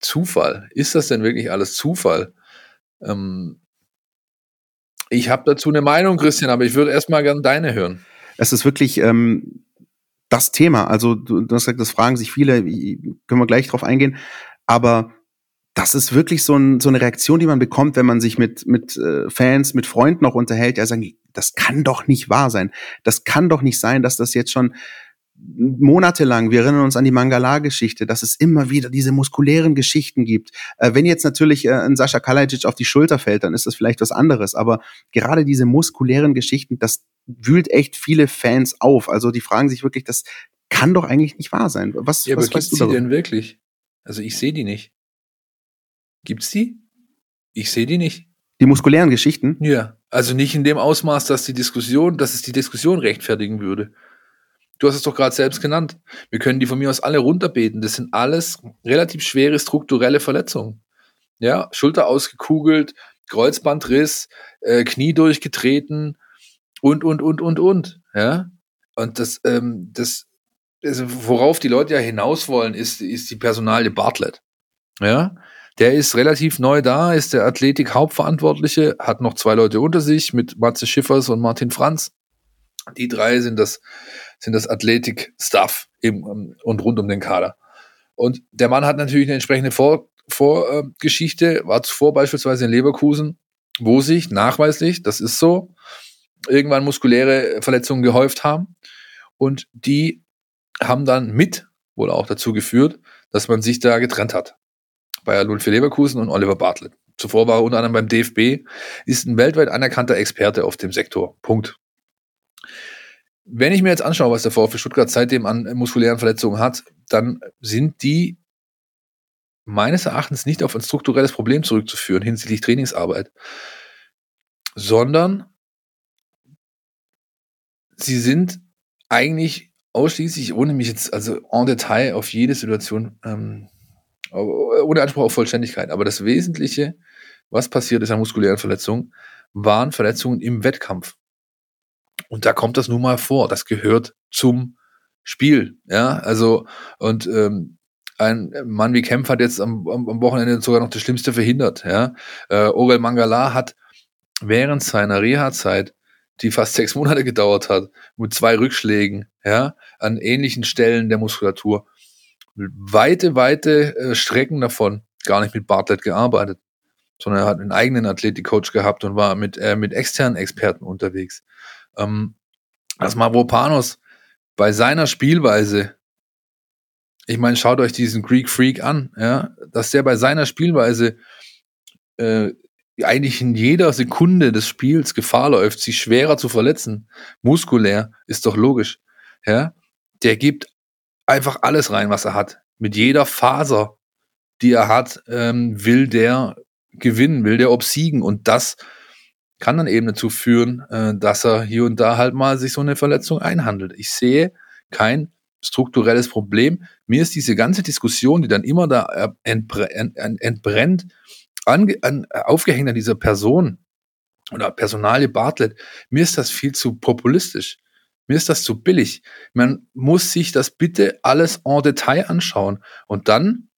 Zufall. Ist das denn wirklich alles Zufall? Ähm ich habe dazu eine Meinung, Christian, aber ich würde erstmal gerne deine hören. Es ist wirklich ähm, das Thema. Also du hast gesagt, das fragen sich viele, können wir gleich drauf eingehen, aber das ist wirklich so, ein, so eine Reaktion, die man bekommt, wenn man sich mit, mit Fans, mit Freunden noch unterhält, die sagen, das kann doch nicht wahr sein. Das kann doch nicht sein, dass das jetzt schon monatelang, wir erinnern uns an die Mangala-Geschichte, dass es immer wieder diese muskulären Geschichten gibt. Äh, wenn jetzt natürlich äh, ein Sascha Kalajdžić auf die Schulter fällt, dann ist das vielleicht was anderes. Aber gerade diese muskulären Geschichten, das wühlt echt viele Fans auf. Also die fragen sich wirklich, das kann doch eigentlich nicht wahr sein. Was, ja, was aber weißt du darüber? Denn wirklich? Also ich sehe die nicht. Gibt's die? Ich sehe die nicht. Die muskulären Geschichten? Ja, also nicht in dem Ausmaß, dass die Diskussion, dass es die Diskussion rechtfertigen würde. Du hast es doch gerade selbst genannt. Wir können die von mir aus alle runterbeten. Das sind alles relativ schwere strukturelle Verletzungen. Ja, Schulter ausgekugelt, Kreuzbandriss, äh, Knie durchgetreten und und und und und. Ja, und das, ähm, das, also worauf die Leute ja hinaus wollen, ist ist die Personalie Bartlett. Ja. Der ist relativ neu da, ist der Athletik-Hauptverantwortliche, hat noch zwei Leute unter sich mit Matze Schiffers und Martin Franz. Die drei sind das, sind das Athletik-Staff im, und rund um den Kader. Und der Mann hat natürlich eine entsprechende Vor, Vorgeschichte, war zuvor beispielsweise in Leverkusen, wo sich nachweislich, das ist so, irgendwann muskuläre Verletzungen gehäuft haben. Und die haben dann mit wohl auch dazu geführt, dass man sich da getrennt hat. Bayer Lund für Leverkusen und Oliver Bartlett. Zuvor war er unter anderem beim D F B, ist ein weltweit anerkannter Experte auf dem Sektor. Punkt. Wenn ich mir jetzt anschaue, was der VfB Stuttgart seitdem an muskulären Verletzungen hat, dann sind die meines Erachtens nicht auf ein strukturelles Problem zurückzuführen hinsichtlich Trainingsarbeit, sondern sie sind eigentlich ausschließlich, ohne mich jetzt also en Detail auf jede Situation ähm, ohne Anspruch auf Vollständigkeit. Aber das Wesentliche, was passiert ist an muskulären Verletzungen, waren Verletzungen im Wettkampf. Und da kommt das nun mal vor. Das gehört zum Spiel. Ja, also, und ähm, ein Mann wie Kempf hat jetzt am, am Wochenende sogar noch das Schlimmste verhindert. Ja? Äh, Orel Mangala hat während seiner Reha-Zeit, die fast sechs Monate gedauert hat, mit zwei Rückschlägen, ja, an ähnlichen Stellen der Muskulatur, weite, weite äh, Strecken davon gar nicht mit Bartlett gearbeitet, sondern er hat einen eigenen Athletikcoach gehabt und war mit, äh, mit externen Experten unterwegs. Ähm, dass Mavropanos bei seiner Spielweise Ich meine, schaut euch diesen Greek Freak an, ja, dass der bei seiner Spielweise äh, eigentlich in jeder Sekunde des Spiels Gefahr läuft, sich schwerer zu verletzen, muskulär, ist doch logisch. Ja? Der gibt einfach alles rein, was er hat. Mit jeder Faser, die er hat, ähm, will der gewinnen, will der obsiegen. Und das kann dann eben dazu führen, äh, dass er hier und da halt mal sich so eine Verletzung einhandelt. Ich sehe kein strukturelles Problem. Mir ist diese ganze Diskussion, die dann immer da entbre- ent- entbrennt, Ange- an, aufgehängt an dieser Person oder Personalie Bartlett, mir ist das viel zu populistisch. Mir ist das zu billig. Man muss sich das bitte alles en Detail anschauen. Und dann,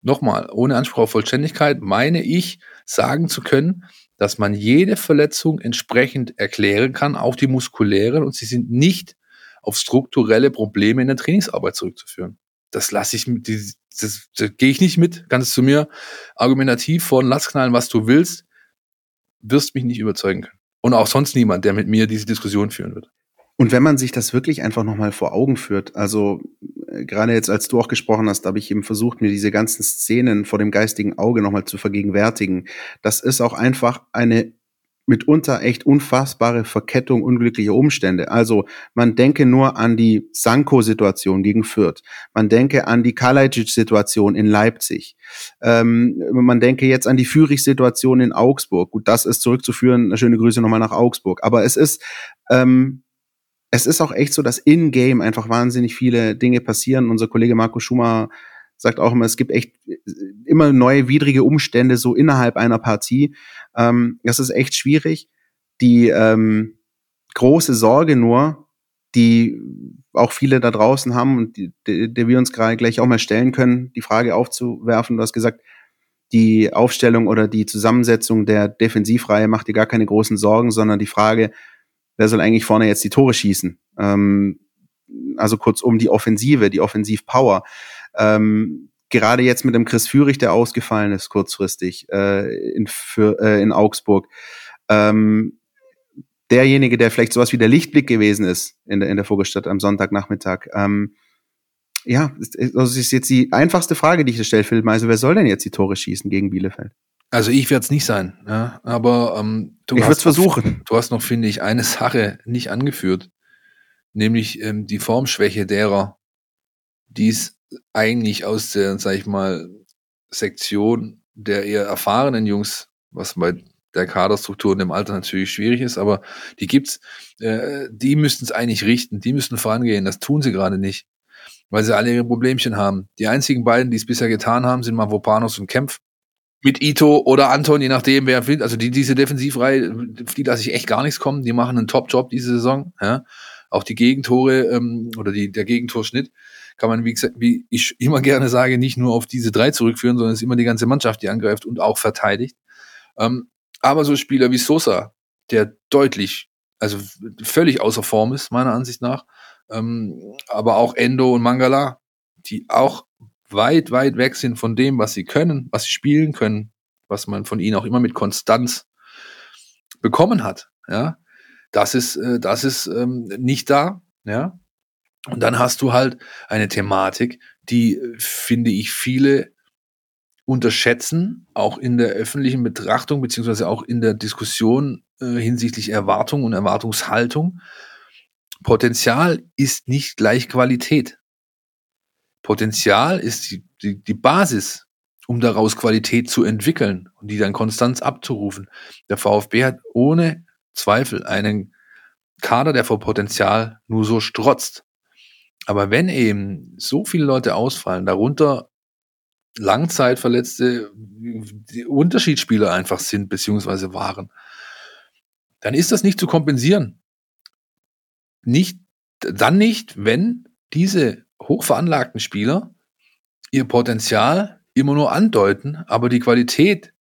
nochmal, ohne Anspruch auf Vollständigkeit, meine ich, sagen zu können, dass man jede Verletzung entsprechend erklären kann, auch die muskulären, und sie sind nicht auf strukturelle Probleme in der Trainingsarbeit zurückzuführen. Das lasse ich mit, das, das, das gehe ich nicht mit. Kannst du mir argumentativ von lass knallen, was du willst, wirst mich nicht überzeugen können. Und auch sonst niemand, der mit mir diese Diskussion führen wird. Und wenn man sich das wirklich einfach nochmal vor Augen führt, also gerade jetzt, als du auch gesprochen hast, habe ich eben versucht, mir diese ganzen Szenen vor dem geistigen Auge nochmal zu vergegenwärtigen. Das ist auch einfach eine mitunter echt unfassbare Verkettung unglücklicher Umstände. Also man denke nur an die Sanko-Situation gegen Fürth. Man denke an die Kalajdžić-Situation in Leipzig. Ähm, man denke jetzt an die Führich-Situation in Augsburg. Gut, das ist zurückzuführen. Schöne Grüße nochmal nach Augsburg. Aber es ist ähm, es ist auch echt so, dass in-game einfach wahnsinnig viele Dinge passieren. Unser Kollege Marco Schumacher sagt auch immer, es gibt echt immer neue widrige Umstände so innerhalb einer Partie. Ähm, das ist echt schwierig. Die ähm, große Sorge nur, die auch viele da draußen haben und die, die, die wir uns gerade gleich auch mal stellen können, die Frage aufzuwerfen, du hast gesagt, die Aufstellung oder die Zusammensetzung der Defensivreihe macht dir gar keine großen Sorgen, sondern die Frage, wer soll eigentlich vorne jetzt die Tore schießen? Ähm, also kurzum die Offensive, die Offensivpower. Ähm, gerade jetzt mit dem Chris Führich, der ausgefallen ist kurzfristig äh, in, für, äh, in Augsburg. Ähm, derjenige, der vielleicht sowas wie der Lichtblick gewesen ist in der, in der Vogelstadt am Sonntagnachmittag. Ähm, ja, das ist jetzt die einfachste Frage, die ich dir stelle, Philipp Meisel. Wer soll denn jetzt die Tore schießen gegen Bielefeld? Also ich werde es nicht sein, ja? aber ähm, du ich würde es versuchen. Du hast noch, finde ich, eine Sache nicht angeführt, nämlich ähm, die Formschwäche derer, die es eigentlich aus der, sag ich mal, Sektion der eher erfahrenen Jungs, was bei der Kaderstruktur und dem Alter natürlich schwierig ist, aber die gibt's, äh, die müssten es eigentlich richten, die müssten vorangehen, das tun sie gerade nicht, weil sie alle ihre Problemchen haben. Die einzigen beiden, die es bisher getan haben, sind Mavropanos und Kempf. Mit Ito oder Anton, je nachdem, wer will, also die, diese Defensivreihe, die lasse ich echt gar nichts kommen, die machen einen Top-Job diese Saison, ja. Auch die Gegentore ähm, oder die, der Gegentorschnitt kann man, wie, wie ich immer gerne sage, nicht nur auf diese drei zurückführen, sondern es ist immer die ganze Mannschaft, die angreift und auch verteidigt. Ähm, aber so Spieler wie Sosa, der deutlich, also völlig außer Form ist, meiner Ansicht nach, ähm, aber auch Endo und Mangala, die auch weit, weit weg sind von dem, was sie können, was sie spielen können, was man von ihnen auch immer mit Konstanz bekommen hat, ja. Das ist, das ist ähm, nicht da, ja. Und dann hast du halt eine Thematik, die, finde ich, viele unterschätzen, auch in der öffentlichen Betrachtung, beziehungsweise auch in der Diskussion äh, hinsichtlich Erwartung und Erwartungshaltung. Potenzial ist nicht gleich Qualität. Potenzial ist die, die, die Basis, um daraus Qualität zu entwickeln und die dann konstant abzurufen. Der VfB hat ohne Zweifel einen Kader, der vor Potenzial nur so strotzt. Aber wenn eben so viele Leute ausfallen, darunter Langzeitverletzte, die Unterschiedsspieler einfach sind beziehungsweise waren, dann ist das nicht zu kompensieren. Nicht, dann nicht, wenn diese hochveranlagten Spieler ihr Potenzial immer nur andeuten, aber die Qualität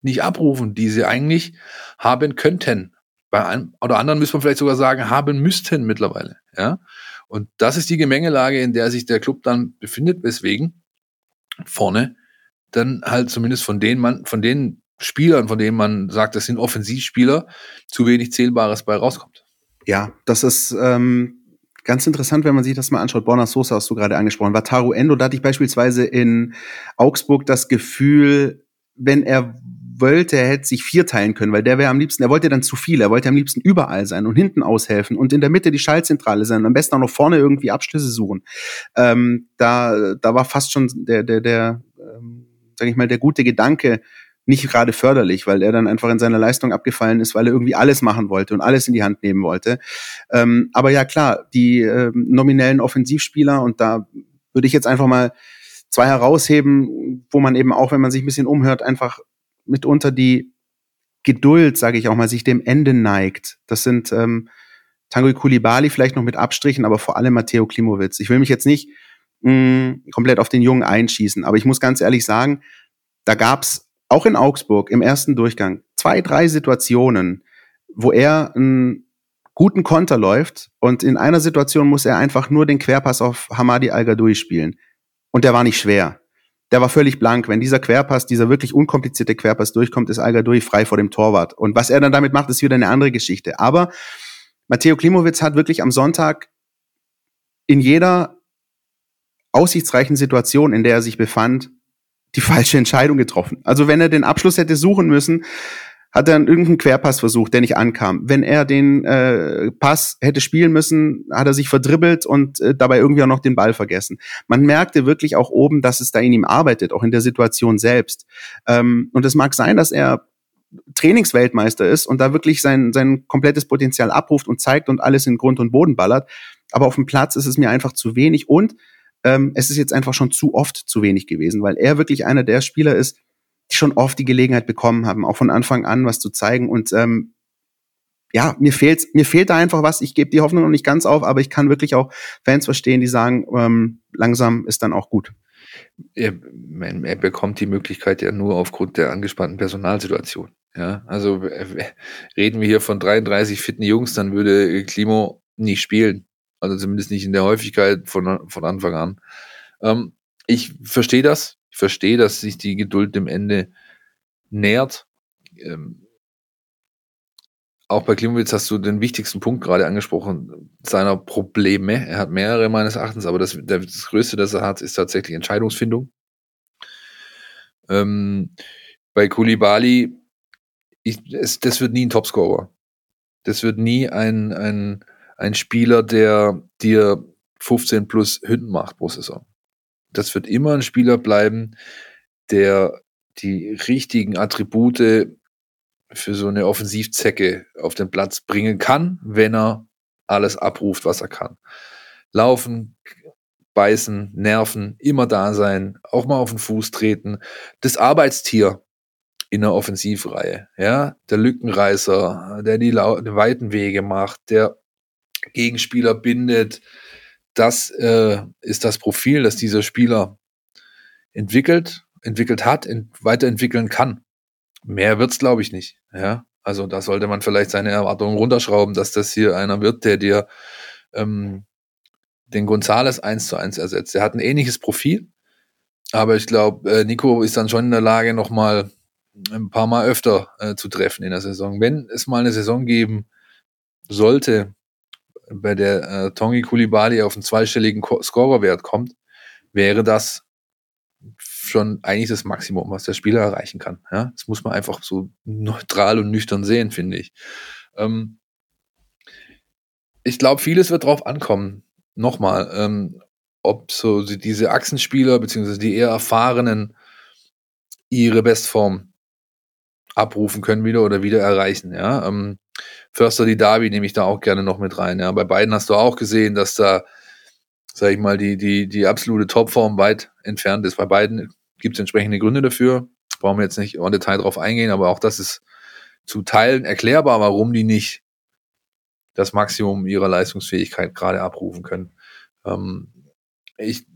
nicht abrufen, die sie eigentlich haben könnten. Bei einem oder anderen müsste man vielleicht sogar sagen, haben müssten mittlerweile. Ja? Und das ist die Gemengelage, in der sich der Club dann befindet, weswegen vorne dann halt zumindest von den, man, von den Spielern, von denen man sagt, das sind Offensivspieler, zu wenig Zählbares bei rauskommt. Ja, das ist ähm, Ganz interessant, wenn man sich das mal anschaut. Borna Sosa hast du gerade angesprochen. Wataru Endo, da hatte ich beispielsweise in Augsburg das Gefühl, wenn er wollte, er hätte sich vierteilen können, weil der wäre am liebsten, er wollte dann zu viel, er wollte am liebsten überall sein und hinten aushelfen und in der Mitte die Schaltzentrale sein und am besten auch noch vorne irgendwie Abschlüsse suchen. Ähm, da, da war fast schon der, der, der, ähm, sag ich mal, der gute Gedanke nicht gerade förderlich, weil er dann einfach in seiner Leistung abgefallen ist, weil er irgendwie alles machen wollte und alles in die Hand nehmen wollte. Ähm, aber ja, klar, die äh, nominellen Offensivspieler, und da würde ich jetzt einfach mal zwei herausheben, wo man eben auch, wenn man sich ein bisschen umhört, einfach mitunter die Geduld, sage ich auch mal, sich dem Ende neigt. Das sind ähm, Tanguy Coulibaly vielleicht noch mit Abstrichen, aber vor allem Matteo Klimowicz. Ich will mich jetzt nicht mh, komplett auf den Jungen einschießen, aber ich muss ganz ehrlich sagen, da gab es auch in Augsburg im ersten Durchgang zwei, drei Situationen, wo er einen guten Konter läuft, und in einer Situation muss er einfach nur den Querpass auf Hamadi Al Ghaddioui spielen. Und der war nicht schwer. Der war völlig blank. Wenn dieser Querpass, dieser wirklich unkomplizierte Querpass durchkommt, ist Al Ghaddioui frei vor dem Torwart. Und was er dann damit macht, ist wieder eine andere Geschichte. Aber Matteo Klimowicz hat wirklich am Sonntag in jeder aussichtsreichen Situation, in der er sich befand, die falsche Entscheidung getroffen. Also wenn er den Abschluss hätte suchen müssen, hat er irgendeinen Querpass versucht, der nicht ankam. Wenn er den äh, Pass hätte spielen müssen, hat er sich verdribbelt und äh, dabei irgendwie auch noch den Ball vergessen. Man merkte wirklich auch oben, dass es da in ihm arbeitet, auch in der Situation selbst. Ähm, und es mag sein, dass er Trainingsweltmeister ist und da wirklich sein, sein komplettes Potenzial abruft und zeigt und alles in Grund und Boden ballert. Aber auf dem Platz ist es mir einfach zu wenig, und ähm, es ist jetzt einfach schon zu oft zu wenig gewesen, weil er wirklich einer der Spieler ist, schon oft die Gelegenheit bekommen haben, auch von Anfang an was zu zeigen. Und ähm, ja, mir fehlt mir fehlt da einfach was. Ich gebe die Hoffnung noch nicht ganz auf, aber ich kann wirklich auch Fans verstehen, die sagen, ähm, langsam ist dann auch gut. Er, er bekommt die Möglichkeit ja nur aufgrund der angespannten Personalsituation. Ja, also reden wir hier von dreiunddreißig fitten Jungs, dann würde Klimo nicht spielen. Also zumindest nicht in der Häufigkeit von, von Anfang an. Ähm, ich verstehe das. Ich verstehe, dass sich die Geduld dem Ende nähert. Ähm, auch bei Klimowicz hast du den wichtigsten Punkt gerade angesprochen, seiner Probleme. Er hat mehrere meines Erachtens, aber das, das Größte, das er hat, ist tatsächlich Entscheidungsfindung. Ähm, bei Coulibaly, ich, es, das wird nie ein Topscorer. Das wird nie ein, ein, ein Spieler, der dir fünfzehn plus Hünden macht pro Saison. Das wird immer ein Spieler bleiben, der die richtigen Attribute für so eine Offensivzecke auf den Platz bringen kann, wenn er alles abruft, was er kann. Laufen, beißen, nerven, immer da sein, auch mal auf den Fuß treten. Das Arbeitstier in der Offensivreihe, ja, der Lückenreißer, der die, lau- die weiten Wege macht, der Gegenspieler bindet. Das äh, ist das Profil, das dieser Spieler entwickelt, entwickelt hat, ent- weiterentwickeln kann. Mehr wird's, glaube ich, nicht. Ja, also da sollte man vielleicht seine Erwartungen runterschrauben, dass das hier einer wird, der dir ähm, den Gonzales eins zu eins ersetzt. Er hat ein ähnliches Profil, aber ich glaube, äh, Nico ist dann schon in der Lage, noch mal ein paar Mal öfter äh, zu treffen in der Saison. Wenn es mal eine Saison geben sollte, bei der äh, Tanguy Coulibaly auf einen zweistelligen Ko- Scorerwert kommt, wäre das schon eigentlich das Maximum, was der Spieler erreichen kann. Ja? Das muss man einfach so neutral und nüchtern sehen, finde ich. Ähm, ich glaube, vieles wird drauf ankommen. Nochmal, ähm, ob so diese Achsenspieler beziehungsweise die eher Erfahrenen ihre Bestform abrufen können wieder oder wieder erreichen. Ja, ähm, Förster Didavi nehme ich da auch gerne noch mit rein. Ja. Bei beiden hast du auch gesehen, dass da, sag ich mal, die, die, die absolute Topform weit entfernt ist. Bei beiden gibt es entsprechende Gründe dafür. Brauchen wir jetzt nicht im Detail drauf eingehen, aber auch das ist zu Teilen erklärbar, warum die nicht das Maximum ihrer Leistungsfähigkeit gerade abrufen können. Ähm, ich,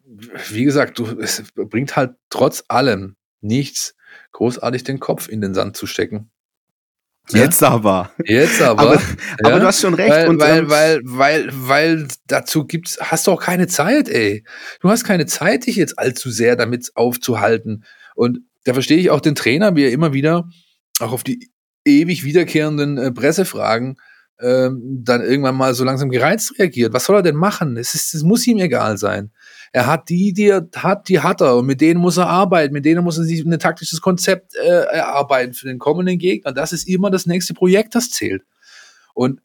wie gesagt, du, es bringt halt trotz allem nichts, großartig den Kopf in den Sand zu stecken. Jetzt ja? aber. Jetzt aber. Aber, aber ja? Du hast schon recht. Weil, und, weil, ähm, weil, weil, weil dazu gibt's, hast du auch keine Zeit, ey. Du hast keine Zeit, dich jetzt allzu sehr damit aufzuhalten. Und da verstehe ich auch den Trainer, wie er immer wieder auch auf die ewig wiederkehrenden äh, Pressefragen ähm, dann irgendwann mal so langsam gereizt reagiert. Was soll er denn machen? Es ist, es muss ihm egal sein. Er hat die, die er hat, die hat er. Und mit denen muss er arbeiten. Mit denen muss er sich ein taktisches Konzept äh, erarbeiten für den kommenden Gegner. Das ist immer das nächste Projekt, das zählt. Und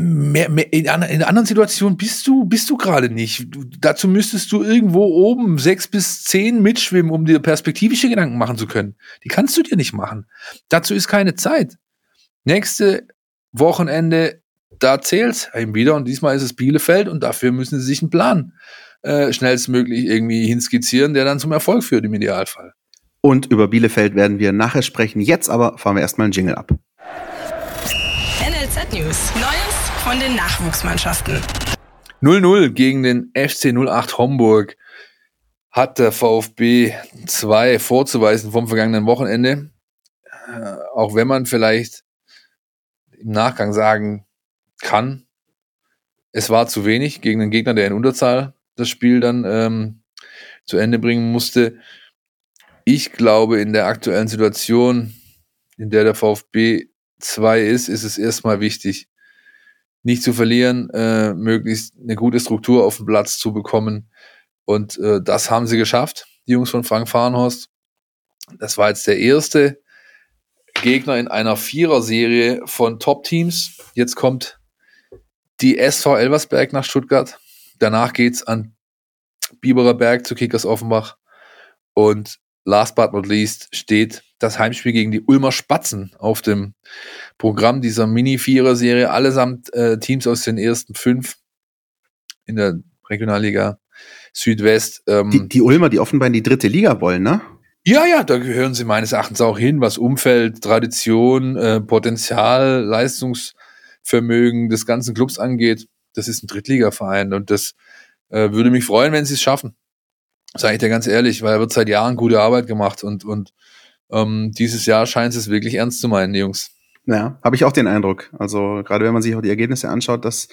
Mehr, mehr, in, in anderen Situationen bist du, bist du gerade nicht. Du, dazu müsstest du irgendwo oben sechs bis zehn mitschwimmen, um dir perspektivische Gedanken machen zu können. Die kannst du dir nicht machen. Dazu ist keine Zeit. Nächste Wochenende, da zählt's eben wieder und diesmal ist es Bielefeld und dafür müssen sie sich einen Plan äh, schnellstmöglich irgendwie hinskizzieren, der dann zum Erfolg führt im Idealfall. Und über Bielefeld werden wir nachher sprechen. Jetzt aber fahren wir erstmal einen Jingle ab. N L Z News. Neues von den Nachwuchsmannschaften. null null gegen den F C null acht Homburg hat der VfB zwei vorzuweisen vom vergangenen Wochenende. Äh, auch wenn man vielleicht im Nachgang sagen kann, es war zu wenig gegen einen Gegner, der in Unterzahl das Spiel dann ähm, zu Ende bringen musste. Ich glaube, in der aktuellen Situation, in der der VfB zwei ist, ist es erstmal wichtig, nicht zu verlieren, äh, möglichst eine gute Struktur auf den Platz zu bekommen. Und äh, das haben sie geschafft, die Jungs von Frank Fahrenhorst. Das war jetzt der erste Gegner in einer Vierer-Serie von Top-Teams. Jetzt kommt die S V Elversberg nach Stuttgart. Danach geht's an Biberer Berg zu Kickers Offenbach. Und last but not least steht das Heimspiel gegen die Ulmer Spatzen auf dem Programm dieser Mini-Vierer-Serie. Allesamt äh, Teams aus den ersten fünf in der Regionalliga Südwest. Ähm, die, die Ulmer, die offenbar in die dritte Liga wollen, ne? Ja, ja, da gehören sie meines Erachtens auch hin, was Umfeld, Tradition, äh, Potenzial, Leistungsvermögen des ganzen Clubs angeht. Das ist ein Drittligaverein und das äh, würde mich freuen, wenn sie es schaffen. Sage ich dir ganz ehrlich, weil da wird seit Jahren gute Arbeit gemacht und, und Ähm, dieses Jahr scheint es wirklich ernst zu meinen, die Jungs. Ja, habe ich auch den Eindruck. Also gerade wenn man sich auch die Ergebnisse anschaut, das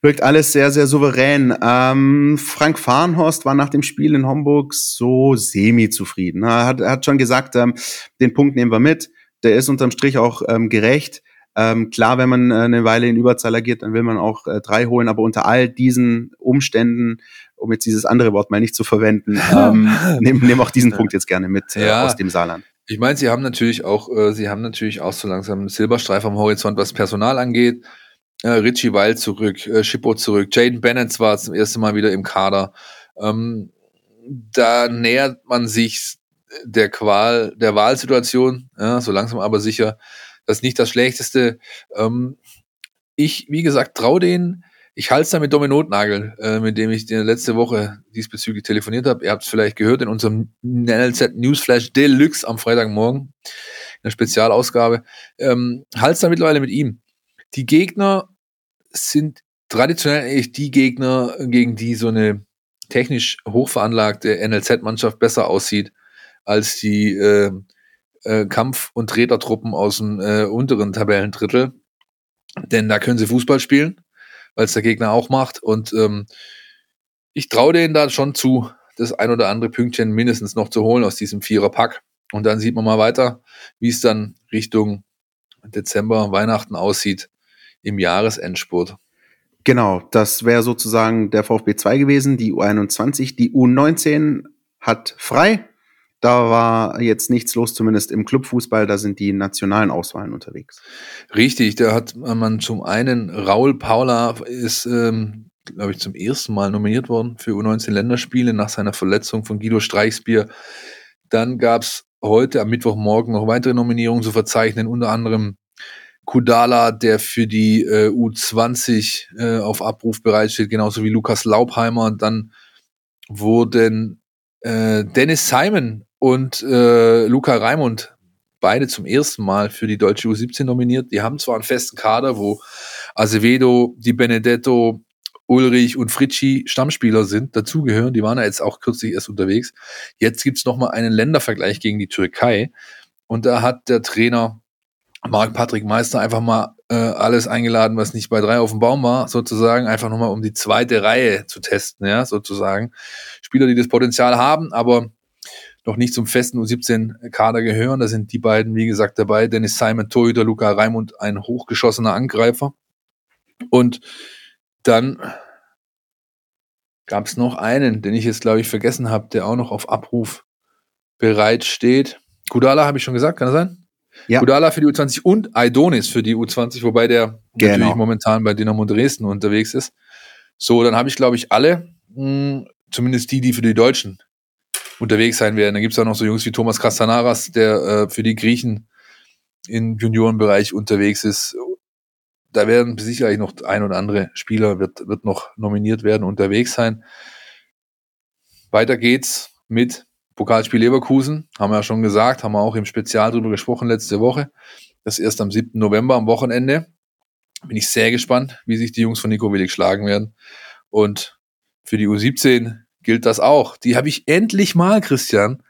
wirkt alles sehr, sehr souverän. Ähm, Frank Fahrenhorst war nach dem Spiel in Homburg so semi-zufrieden. Er hat, er hat schon gesagt, ähm, den Punkt nehmen wir mit. Der ist unterm Strich auch ähm, gerecht. Ähm, klar, wenn man äh, eine Weile in Überzahl agiert, dann will man auch äh, drei holen. Aber unter all diesen Umständen, um jetzt dieses andere Wort mal nicht zu verwenden, ähm, nehmen nehm auch diesen Punkt jetzt gerne mit äh, ja. aus dem Saarland. Ich meine, sie haben natürlich auch, äh, sie haben natürlich auch so langsam einen Silberstreif am Horizont, was Personal angeht. Äh, Richie Wild zurück, äh, Schippo zurück, Jaden Bennett war zum ersten Mal wieder im Kader. Ähm, da nähert man sich der Qual, der Wahlsituation, ja, so langsam aber sicher. Das ist nicht das Schlechteste. Ähm, ich, wie gesagt, traue denen. Ich halte es da mit Dominotnagel, äh, mit dem ich die letzte Woche diesbezüglich telefoniert habe. Ihr habt es vielleicht gehört in unserem N L Z Newsflash Deluxe am Freitagmorgen, in der Spezialausgabe. Ähm, halte es da mittlerweile mit ihm. Die Gegner sind traditionell eigentlich die Gegner, gegen die so eine technisch hochveranlagte N L Z-Mannschaft besser aussieht, als die äh, äh, Kampf- und Tretertruppen aus dem äh, unteren Tabellendrittel. Denn da können sie Fußball spielen, weil es der Gegner auch macht. Und ähm, ich traue denen da schon zu, das ein oder andere Pünktchen mindestens noch zu holen aus diesem Vierer-Pack. Und dann sieht man mal weiter, wie es dann Richtung Dezember, Weihnachten aussieht im Jahresendspurt. Genau, das wäre sozusagen der VfB zwei gewesen, die U einundzwanzig. Die U neunzehn hat frei. Da war jetzt nichts los, zumindest im Clubfußball, da sind die nationalen Auswahlen unterwegs. Richtig, da hat man zum einen, Raul Paula ist, ähm, glaube ich, zum ersten Mal nominiert worden für U neunzehn-Länderspiele nach seiner Verletzung von Guido Streichsbier. Dann gab es heute am Mittwochmorgen noch weitere Nominierungen zu verzeichnen, unter anderem Kudala, der für die äh, U zwanzig äh, auf Abruf bereitsteht, genauso wie Lukas Laubheimer. Dann wurden äh, Dennis Simon und äh, Luca Raimund, beide zum ersten Mal für die deutsche U siebzehn nominiert. Die haben zwar einen festen Kader, wo Azevedo, Di Benedetto, Ulrich und Fritschi Stammspieler sind, dazugehören. Die waren ja jetzt auch kürzlich erst unterwegs. Jetzt gibt's nochmal einen Ländervergleich gegen die Türkei. Und da hat der Trainer Marc-Patrick Meister einfach mal äh, alles eingeladen, was nicht bei drei auf dem Baum war, sozusagen, einfach nochmal um die zweite Reihe zu testen, ja, sozusagen. Spieler, die das Potenzial haben, aber noch nicht zum festen U siebzehn-Kader gehören. Da sind die beiden, wie gesagt, dabei. Dennis Simon, Torhüter, Luca Raimund, ein hochgeschossener Angreifer. Und dann gab es noch einen, den ich jetzt, glaube ich, vergessen habe, der auch noch auf Abruf bereit steht. Kudala habe ich schon gesagt, kann das sein? Ja. Kudala für die U zwanzig und Aidonis für die U zwanzig, wobei der genau. natürlich momentan bei Dynamo Dresden unterwegs ist. So, dann habe ich, glaube ich, alle, mh, zumindest die, die für die Deutschen unterwegs sein werden. Dann gibt es auch noch so Jungs wie Thomas Castanaras, der äh, für die Griechen im Juniorenbereich unterwegs ist. Da werden sicherlich noch ein oder andere Spieler wird, wird noch nominiert werden, unterwegs sein. Weiter geht's mit Pokalspiel Leverkusen. Haben wir ja schon gesagt, haben wir auch im Spezial drüber gesprochen letzte Woche. Das ist erst am siebten November, am Wochenende. Bin ich sehr gespannt, wie sich die Jungs von Nico Willig schlagen werden. Und für die U siebzehn gilt das auch. Die habe ich endlich mal, Christian,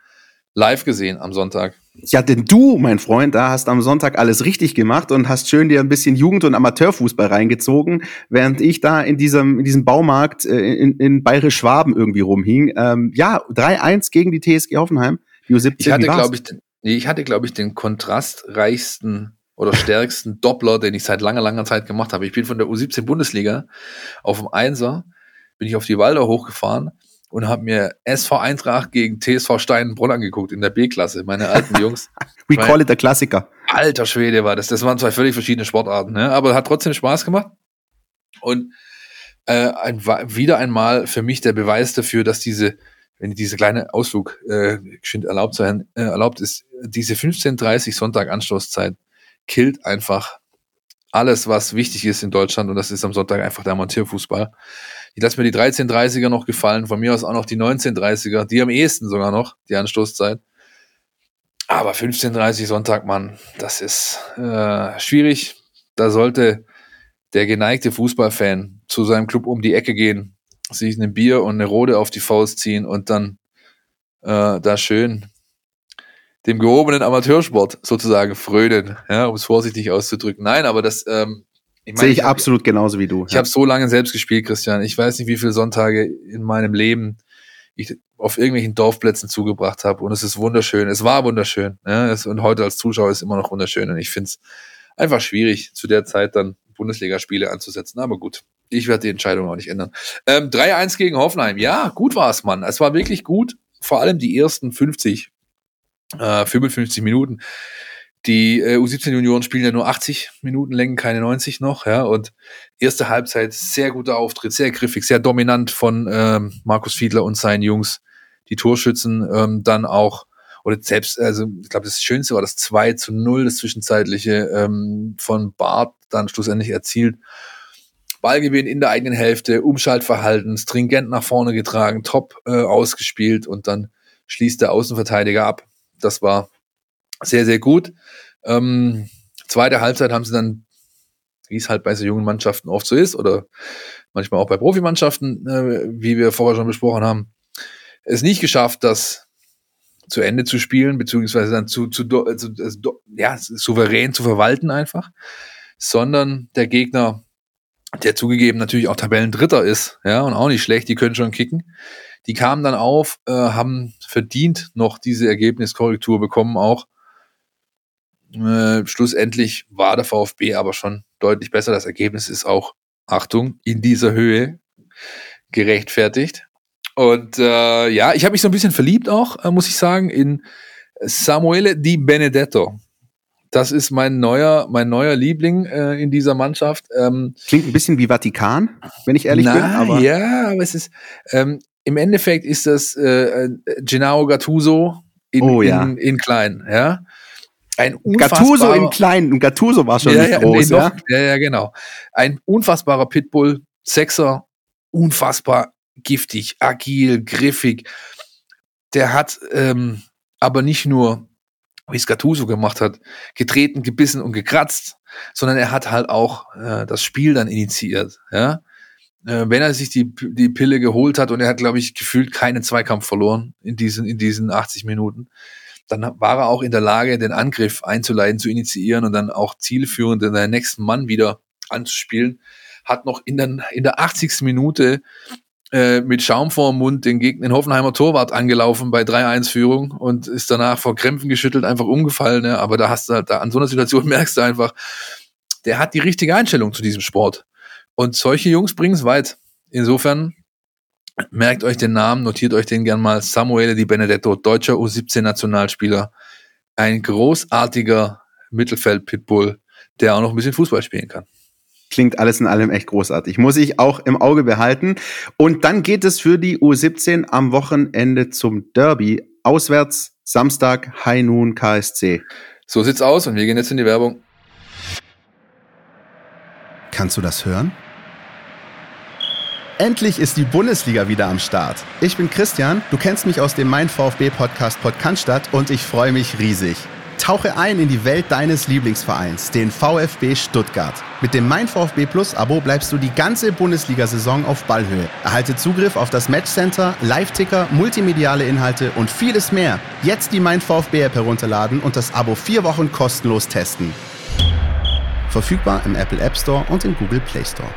live gesehen am Sonntag. Ja, denn du, mein Freund, da hast am Sonntag alles richtig gemacht und hast schön dir ein bisschen Jugend- und Amateurfußball reingezogen, während ich da in diesem in diesem Baumarkt äh, in, in Bayerisch-Schwaben irgendwie rumhing. Ähm, ja, drei eins gegen die T S G Hoffenheim. Die U siebzehn, ich hatte, glaube ich, nee, ich hatte, glaube ich, den kontrastreichsten oder stärksten Doppler, den ich seit langer, langer Zeit gemacht habe. Ich bin von der U siebzehn-Bundesliga auf dem Einser, bin ich auf die Walder hochgefahren und habe mir S V Eintracht gegen T S V Steinbronn angeguckt in der B-Klasse, meine alten Jungs. We meine, call it a Klassiker. Alter Schwede war das. Das waren zwei völlig verschiedene Sportarten, ne? Aber hat trotzdem Spaß gemacht. Und äh, ein, wieder einmal für mich der Beweis dafür, dass diese, wenn diese kleine Ausflug äh, erlaubt sein, äh, erlaubt ist, diese fünfzehn Uhr dreißig Sonntag Anstoßzeit killt einfach alles, was wichtig ist in Deutschland, und das ist am Sonntag einfach der Amateurfußball. Ich lasse mir die dreizehn Uhr dreißiger noch gefallen, von mir aus auch noch die neunzehn Uhr dreißiger, die am ehesten sogar noch, die Anstoßzeit. Aber fünfzehn Uhr dreißig Sonntag, Mann, das ist äh, schwierig. Da sollte der geneigte Fußballfan zu seinem Club um die Ecke gehen, sich ein Bier und eine Rode auf die Faust ziehen und dann äh, da schön dem gehobenen Amateursport sozusagen frönen, ja, um es vorsichtig auszudrücken. Nein, aber das ähm, ich mein, sehe ich, ich absolut hab, genauso wie du. Ich ja. habe so lange selbst gespielt, Christian. Ich weiß nicht, wie viele Sonntage in meinem Leben ich auf irgendwelchen Dorfplätzen zugebracht habe. Und es ist wunderschön. Es war wunderschön. Ja, es, und heute als Zuschauer ist es immer noch wunderschön. Und ich finde es einfach schwierig, zu der Zeit dann Bundesligaspiele anzusetzen. Aber gut, ich werde die Entscheidung auch nicht ändern. Ähm, drei eins gegen Hoffenheim. Ja, gut war es, Mann. Es war wirklich gut. Vor allem die ersten fünfzig, fünfundfünfzig Minuten. Die äh, U siebzehn-Junioren spielen ja nur achtzig Minuten Längen, keine neunzig noch. Ja, und erste Halbzeit, sehr guter Auftritt, sehr griffig, sehr dominant von ähm, Markus Fiedler und seinen Jungs. Die Torschützen ähm, dann auch, oder selbst, also ich glaube, das Schönste war das zwei zu null, das zwischenzeitliche ähm, von Barth dann schlussendlich erzielt. Ballgewinn in der eigenen Hälfte, Umschaltverhalten, stringent nach vorne getragen, top äh, ausgespielt, und dann schließt der Außenverteidiger ab. Das war sehr, sehr gut. Ähm, zweite Halbzeit haben sie dann, wie es halt bei so jungen Mannschaften oft so ist, oder manchmal auch bei Profimannschaften, äh, wie wir vorher schon besprochen haben, es nicht geschafft, das zu Ende zu spielen, beziehungsweise dann zu, zu, do, zu do, ja, souverän zu verwalten einfach, sondern der Gegner, der zugegeben natürlich auch Tabellendritter ist, ja, und auch nicht schlecht, die können schon kicken. Die kamen dann auf, äh, haben verdient noch diese Ergebniskorrektur bekommen auch. Äh, schlussendlich war der VfB aber schon deutlich besser. Das Ergebnis ist auch, Achtung, in dieser Höhe gerechtfertigt. Und äh, ja, ich habe mich so ein bisschen verliebt auch, äh, muss ich sagen, in Samuele Di Benedetto. Das ist mein neuer, mein neuer Liebling äh, in dieser Mannschaft. Ähm, Klingt ein bisschen wie Vatikan, wenn ich ehrlich na, bin. Aber ja, aber es ist ähm, im Endeffekt ist das äh, Gennaro Gattuso in, oh, ja. in, in klein, ja. Ein Gattuso im Kleinen, und Gattuso war schon ja, nicht ja, groß, ja? ja? Ja, genau. Ein unfassbarer Pitbull, Sechser, unfassbar giftig, agil, griffig. Der hat ähm, aber nicht nur, wie es Gattuso gemacht hat, getreten, gebissen und gekratzt, sondern er hat halt auch äh, das Spiel dann initiiert, ja. Äh, wenn er sich die, die Pille geholt hat, und er hat, glaube ich, gefühlt keinen Zweikampf verloren in diesen, in diesen achtzig Minuten, dann war er auch in der Lage, den Angriff einzuleiten, zu initiieren und dann auch zielführend in seinen nächsten Mann wieder anzuspielen. Hat noch in der, in der achtzigsten Minute äh, mit Schaum vor dem Mund den Gegner, den Hoffenheimer Torwart angelaufen bei drei eins Führung und ist danach vor Krämpfen geschüttelt, einfach umgefallen. Ne? Aber da hast du halt, da, an so einer Situation merkst du einfach, der hat die richtige Einstellung zu diesem Sport. Und solche Jungs bringen es weit. Insofern merkt euch den Namen, notiert euch den gern mal. Samuele Di Benedetto, deutscher U siebzehn Nationalspieler. Ein großartiger Mittelfeld-Pitbull, der auch noch ein bisschen Fußball spielen kann. Klingt alles in allem echt großartig. Muss ich auch im Auge behalten. Und dann geht es für die U siebzehn am Wochenende zum Derby. Auswärts, Samstag, Heinun K S C. So sieht's aus und wir gehen jetzt in die Werbung. Kannst du das hören? Endlich ist die Bundesliga wieder am Start. Ich bin Christian, du kennst mich aus dem Mein VfB Podcast Podcast Kannstatt, und ich freue mich riesig. Tauche ein in die Welt deines Lieblingsvereins, den VfB Stuttgart. Mit dem MeinVfB Plus Abo bleibst du die ganze Bundesliga-Saison auf Ballhöhe. Erhalte Zugriff auf das Matchcenter, Live-Ticker, multimediale Inhalte und vieles mehr. Jetzt die MeinVfB-App herunterladen und das Abo vier Wochen kostenlos testen. Verfügbar im Apple App Store und im Google Play Store.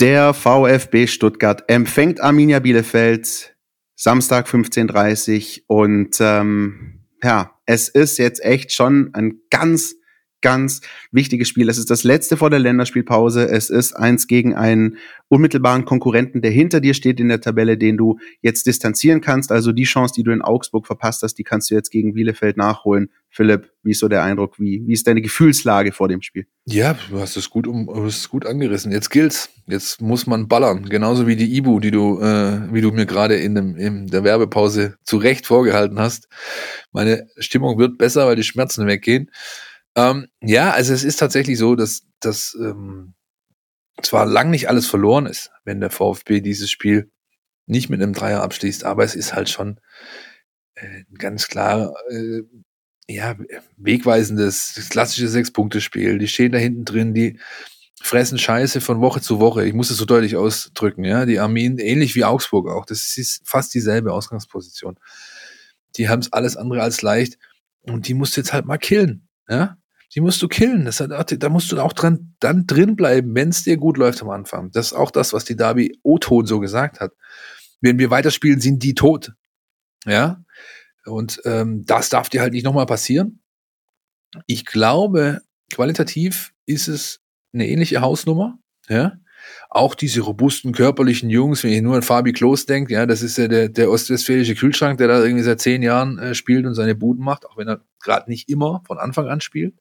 Der VfB Stuttgart empfängt Arminia Bielefeld Samstag fünfzehn Uhr dreißig und ähm, ja, es ist jetzt echt schon ein ganz, ganz wichtiges Spiel. Es ist das letzte vor der Länderspielpause. Es ist eins gegen einen unmittelbaren Konkurrenten, der hinter dir steht in der Tabelle, den du jetzt distanzieren kannst. Also die Chance, die du in Augsburg verpasst hast, die kannst du jetzt gegen Bielefeld nachholen. Philipp, wie ist so der Eindruck? Wie, wie ist deine Gefühlslage vor dem Spiel? Ja, du hast es gut, um, du hast es gut angerissen. Jetzt gilt's. Jetzt muss man ballern. Genauso wie die Ibu, die du, äh, wie du mir gerade in, dem, in der Werbepause zu Recht vorgehalten hast. Meine Stimmung wird besser, weil die Schmerzen weggehen. Ähm, ja, also es ist tatsächlich so, dass, dass ähm, zwar lang nicht alles verloren ist, wenn der VfB dieses Spiel nicht mit einem Dreier abschließt, aber es ist halt schon äh, ganz klar äh, ja, wegweisendes, klassisches Sechs-Punkte-Spiel. Die stehen da hinten drin, die fressen Scheiße von Woche zu Woche. Ich muss es so deutlich ausdrücken, ja. Die Armin, ähnlich wie Augsburg auch, das ist fast dieselbe Ausgangsposition. Die haben es alles andere als leicht und die musst du jetzt halt mal killen, ja. Die musst du killen. Das hat, da musst du auch dran, dann drin bleiben, wenn es dir gut läuft am Anfang. Das ist auch das, was die Derby O-Ton so gesagt hat. Wenn wir weiterspielen, sind die tot. Ja. Und ähm, das darf dir halt nicht nochmal passieren. Ich glaube, qualitativ ist es eine ähnliche Hausnummer. Ja. Auch diese robusten, körperlichen Jungs, wenn ich nur an Fabi Klos denke, ja, das ist ja der, der ostwestfälische Kühlschrank, der da irgendwie seit zehn Jahren äh, spielt und seine Buden macht, auch wenn er gerade nicht immer von Anfang an spielt.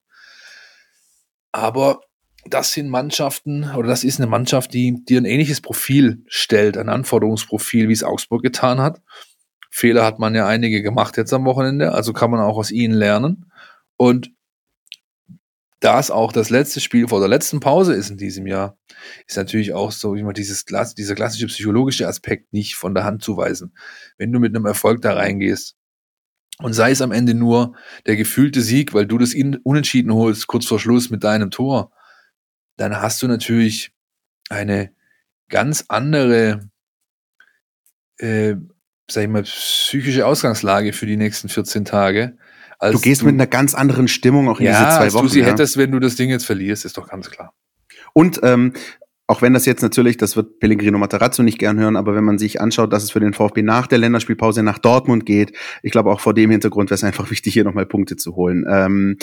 Aber das sind Mannschaften, oder das ist eine Mannschaft, die dir ein ähnliches Profil stellt, ein Anforderungsprofil, wie es Augsburg getan hat. Fehler hat man ja einige gemacht jetzt am Wochenende, also kann man auch aus ihnen lernen. Und da es auch das letzte Spiel vor der letzten Pause ist in diesem Jahr, ist natürlich auch so, wie man dieses dieser klassische psychologische Aspekt nicht von der Hand zu weisen. Wenn du mit einem Erfolg da reingehst und sei es am Ende nur der gefühlte Sieg, weil du das Unentschieden holst, kurz vor Schluss mit deinem Tor, dann hast du natürlich eine ganz andere, äh, sag ich mal, psychische Ausgangslage für die nächsten vierzehn Tage. Du gehst du, mit einer ganz anderen Stimmung auch in ja, diese zwei als Wochen. Ja, du sie ja. hättest, wenn du das Ding jetzt verlierst, ist doch ganz klar. Und ähm, auch wenn das jetzt natürlich, das wird Pellegrino Matarazzo nicht gern hören, aber wenn man sich anschaut, dass es für den VfB nach der Länderspielpause nach Dortmund geht, ich glaube auch vor dem Hintergrund wäre es einfach wichtig, hier nochmal Punkte zu holen. Ähm,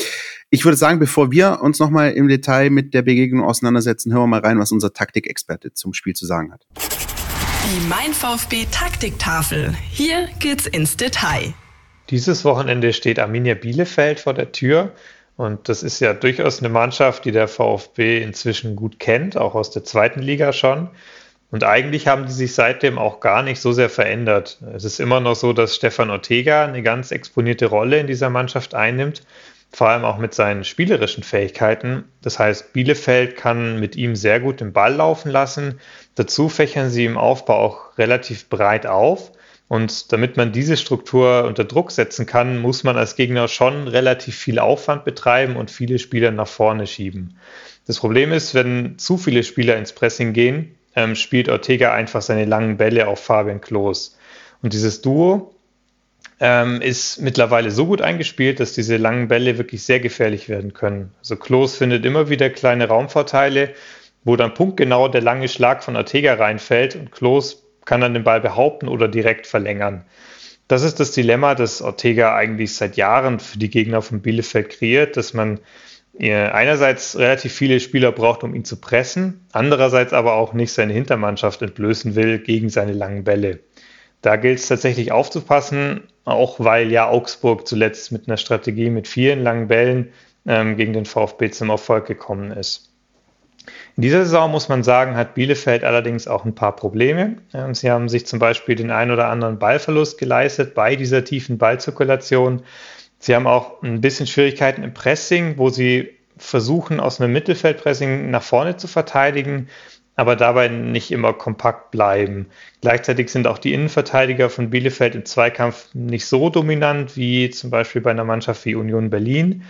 ich würde sagen, bevor wir uns nochmal im Detail mit der Begegnung auseinandersetzen, hören wir mal rein, was unser Taktikexperte zum Spiel zu sagen hat. Die Mein VfB Taktiktafel. Hier geht's ins Detail. Dieses Wochenende steht Arminia Bielefeld vor der Tür und das ist ja durchaus eine Mannschaft, die der VfB inzwischen gut kennt, auch aus der zweiten Liga schon. Und eigentlich haben die sich seitdem auch gar nicht so sehr verändert. Es ist immer noch so, dass Stefan Ortega eine ganz exponierte Rolle in dieser Mannschaft einnimmt, vor allem auch mit seinen spielerischen Fähigkeiten. Das heißt, Bielefeld kann mit ihm sehr gut den Ball laufen lassen. Dazu fächern sie im Aufbau auch relativ breit auf. Und damit man diese Struktur unter Druck setzen kann, muss man als Gegner schon relativ viel Aufwand betreiben und viele Spieler nach vorne schieben. Das Problem ist, wenn zu viele Spieler ins Pressing gehen, ähm, spielt Ortega einfach seine langen Bälle auf Fabian Klos. Und dieses Duo ähm, ist mittlerweile so gut eingespielt, dass diese langen Bälle wirklich sehr gefährlich werden können. Also Klos findet immer wieder kleine Raumvorteile, wo dann punktgenau der lange Schlag von Ortega reinfällt und Klos kann dann den Ball behaupten oder direkt verlängern. Das ist das Dilemma, das Ortega eigentlich seit Jahren für die Gegner von Bielefeld kreiert, dass man einerseits relativ viele Spieler braucht, um ihn zu pressen, andererseits aber auch nicht seine Hintermannschaft entblößen will gegen seine langen Bälle. Da gilt es tatsächlich aufzupassen, auch weil ja Augsburg zuletzt mit einer Strategie mit vielen langen Bällen ähm, gegen den VfB zum Erfolg gekommen ist. In dieser Saison, muss man sagen, hat Bielefeld allerdings auch ein paar Probleme. Ähm, sie haben sich zum Beispiel den ein oder anderen Ballverlust geleistet bei dieser tiefen Ballzirkulation. Sie haben auch ein bisschen Schwierigkeiten im Pressing, wo sie versuchen, aus einem Mittelfeldpressing nach vorne zu verteidigen, aber dabei nicht immer kompakt bleiben. Gleichzeitig sind auch die Innenverteidiger von Bielefeld im Zweikampf nicht so dominant wie zum Beispiel bei einer Mannschaft wie Union Berlin.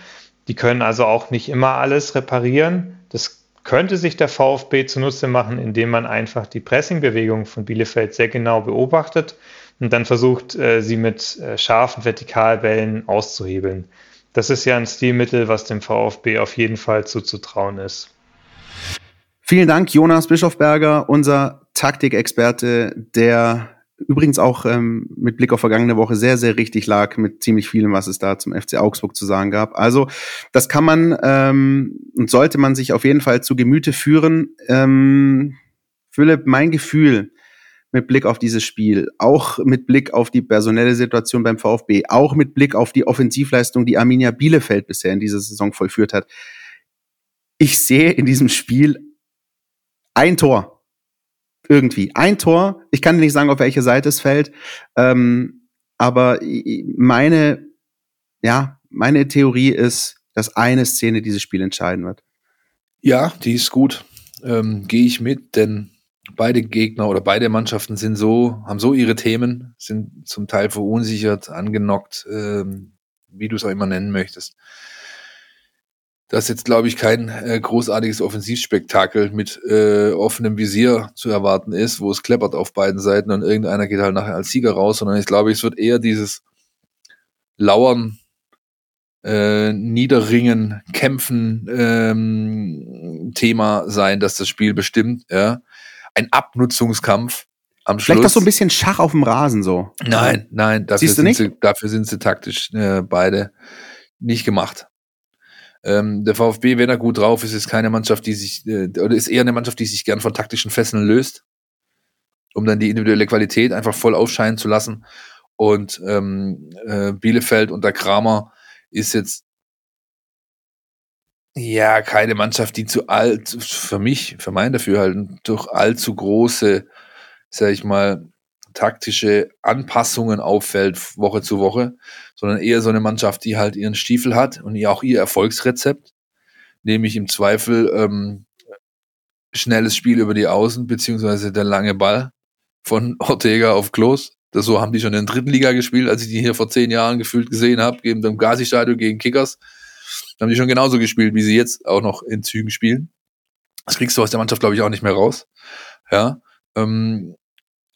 Die können also auch nicht immer alles reparieren. Das könnte sich der VfB zunutze machen, indem man einfach die Pressingbewegung von Bielefeld sehr genau beobachtet und dann versucht, sie mit scharfen Vertikalbällen auszuhebeln. Das ist ja ein Stilmittel, was dem VfB auf jeden Fall zuzutrauen ist. Vielen Dank, Jonas Bischofberger, unser Taktikexperte, der übrigens auch ähm, mit Blick auf vergangene Woche sehr, sehr richtig lag mit ziemlich vielem, was es da zum F C Augsburg zu sagen gab. Also das kann man ähm, und sollte man sich auf jeden Fall zu Gemüte führen. Ähm, Philipp, mein Gefühl mit Blick auf dieses Spiel, auch mit Blick auf die personelle Situation beim VfB, auch mit Blick auf die Offensivleistung, die Arminia Bielefeld bisher in dieser Saison vollführt hat. Ich sehe in diesem Spiel ein Tor, irgendwie. Ein Tor, ich kann nicht sagen, auf welche Seite es fällt, ähm, aber meine, ja, meine Theorie ist, dass eine Szene dieses Spiel entscheiden wird. Ja, die ist gut, ähm, gehe ich mit, denn beide Gegner oder beide Mannschaften sind so, haben so ihre Themen, sind zum Teil verunsichert, angenockt, ähm, wie du es auch immer nennen möchtest. Das ist jetzt, glaube ich, kein äh, großartiges Offensivspektakel mit äh, offenem Visier zu erwarten ist, wo es kleppert auf beiden Seiten und irgendeiner geht halt nachher als Sieger raus, sondern ich glaube, es wird eher dieses Lauern, äh, Niederringen, Kämpfen ähm, Thema sein, dass das Spiel bestimmt. Ja? Ein Abnutzungskampf am Schluss. Vielleicht doch so ein bisschen Schach auf dem Rasen so. Nein, nein, dafür Siehst du sind nicht? sie, dafür sind sie taktisch äh, beide nicht gemacht. Ähm, der VfB, wenn er gut drauf ist, ist keine Mannschaft, die sich, äh, oder ist eher eine Mannschaft, die sich gern von taktischen Fesseln löst, um dann die individuelle Qualität einfach voll aufscheinen zu lassen. Und ähm, äh, Bielefeld unter Kramer ist jetzt ja keine Mannschaft, die zu all, für mich, für mein Dafürhalten, durch allzu große, sag ich mal, taktische Anpassungen auffällt Woche zu Woche, sondern eher so eine Mannschaft, die halt ihren Stiefel hat und auch ihr Erfolgsrezept, nämlich im Zweifel ähm, schnelles Spiel über die Außen, beziehungsweise der lange Ball von Ortega auf Klos. Das, so haben die schon in der dritten Liga gespielt, als ich die hier vor zehn Jahren gefühlt gesehen habe, gegen dem Gazi-Stadion gegen Kickers. Da haben die schon genauso gespielt, wie sie jetzt auch noch in Zügen spielen. Das kriegst du aus der Mannschaft, glaube ich, auch nicht mehr raus. Ja, ähm,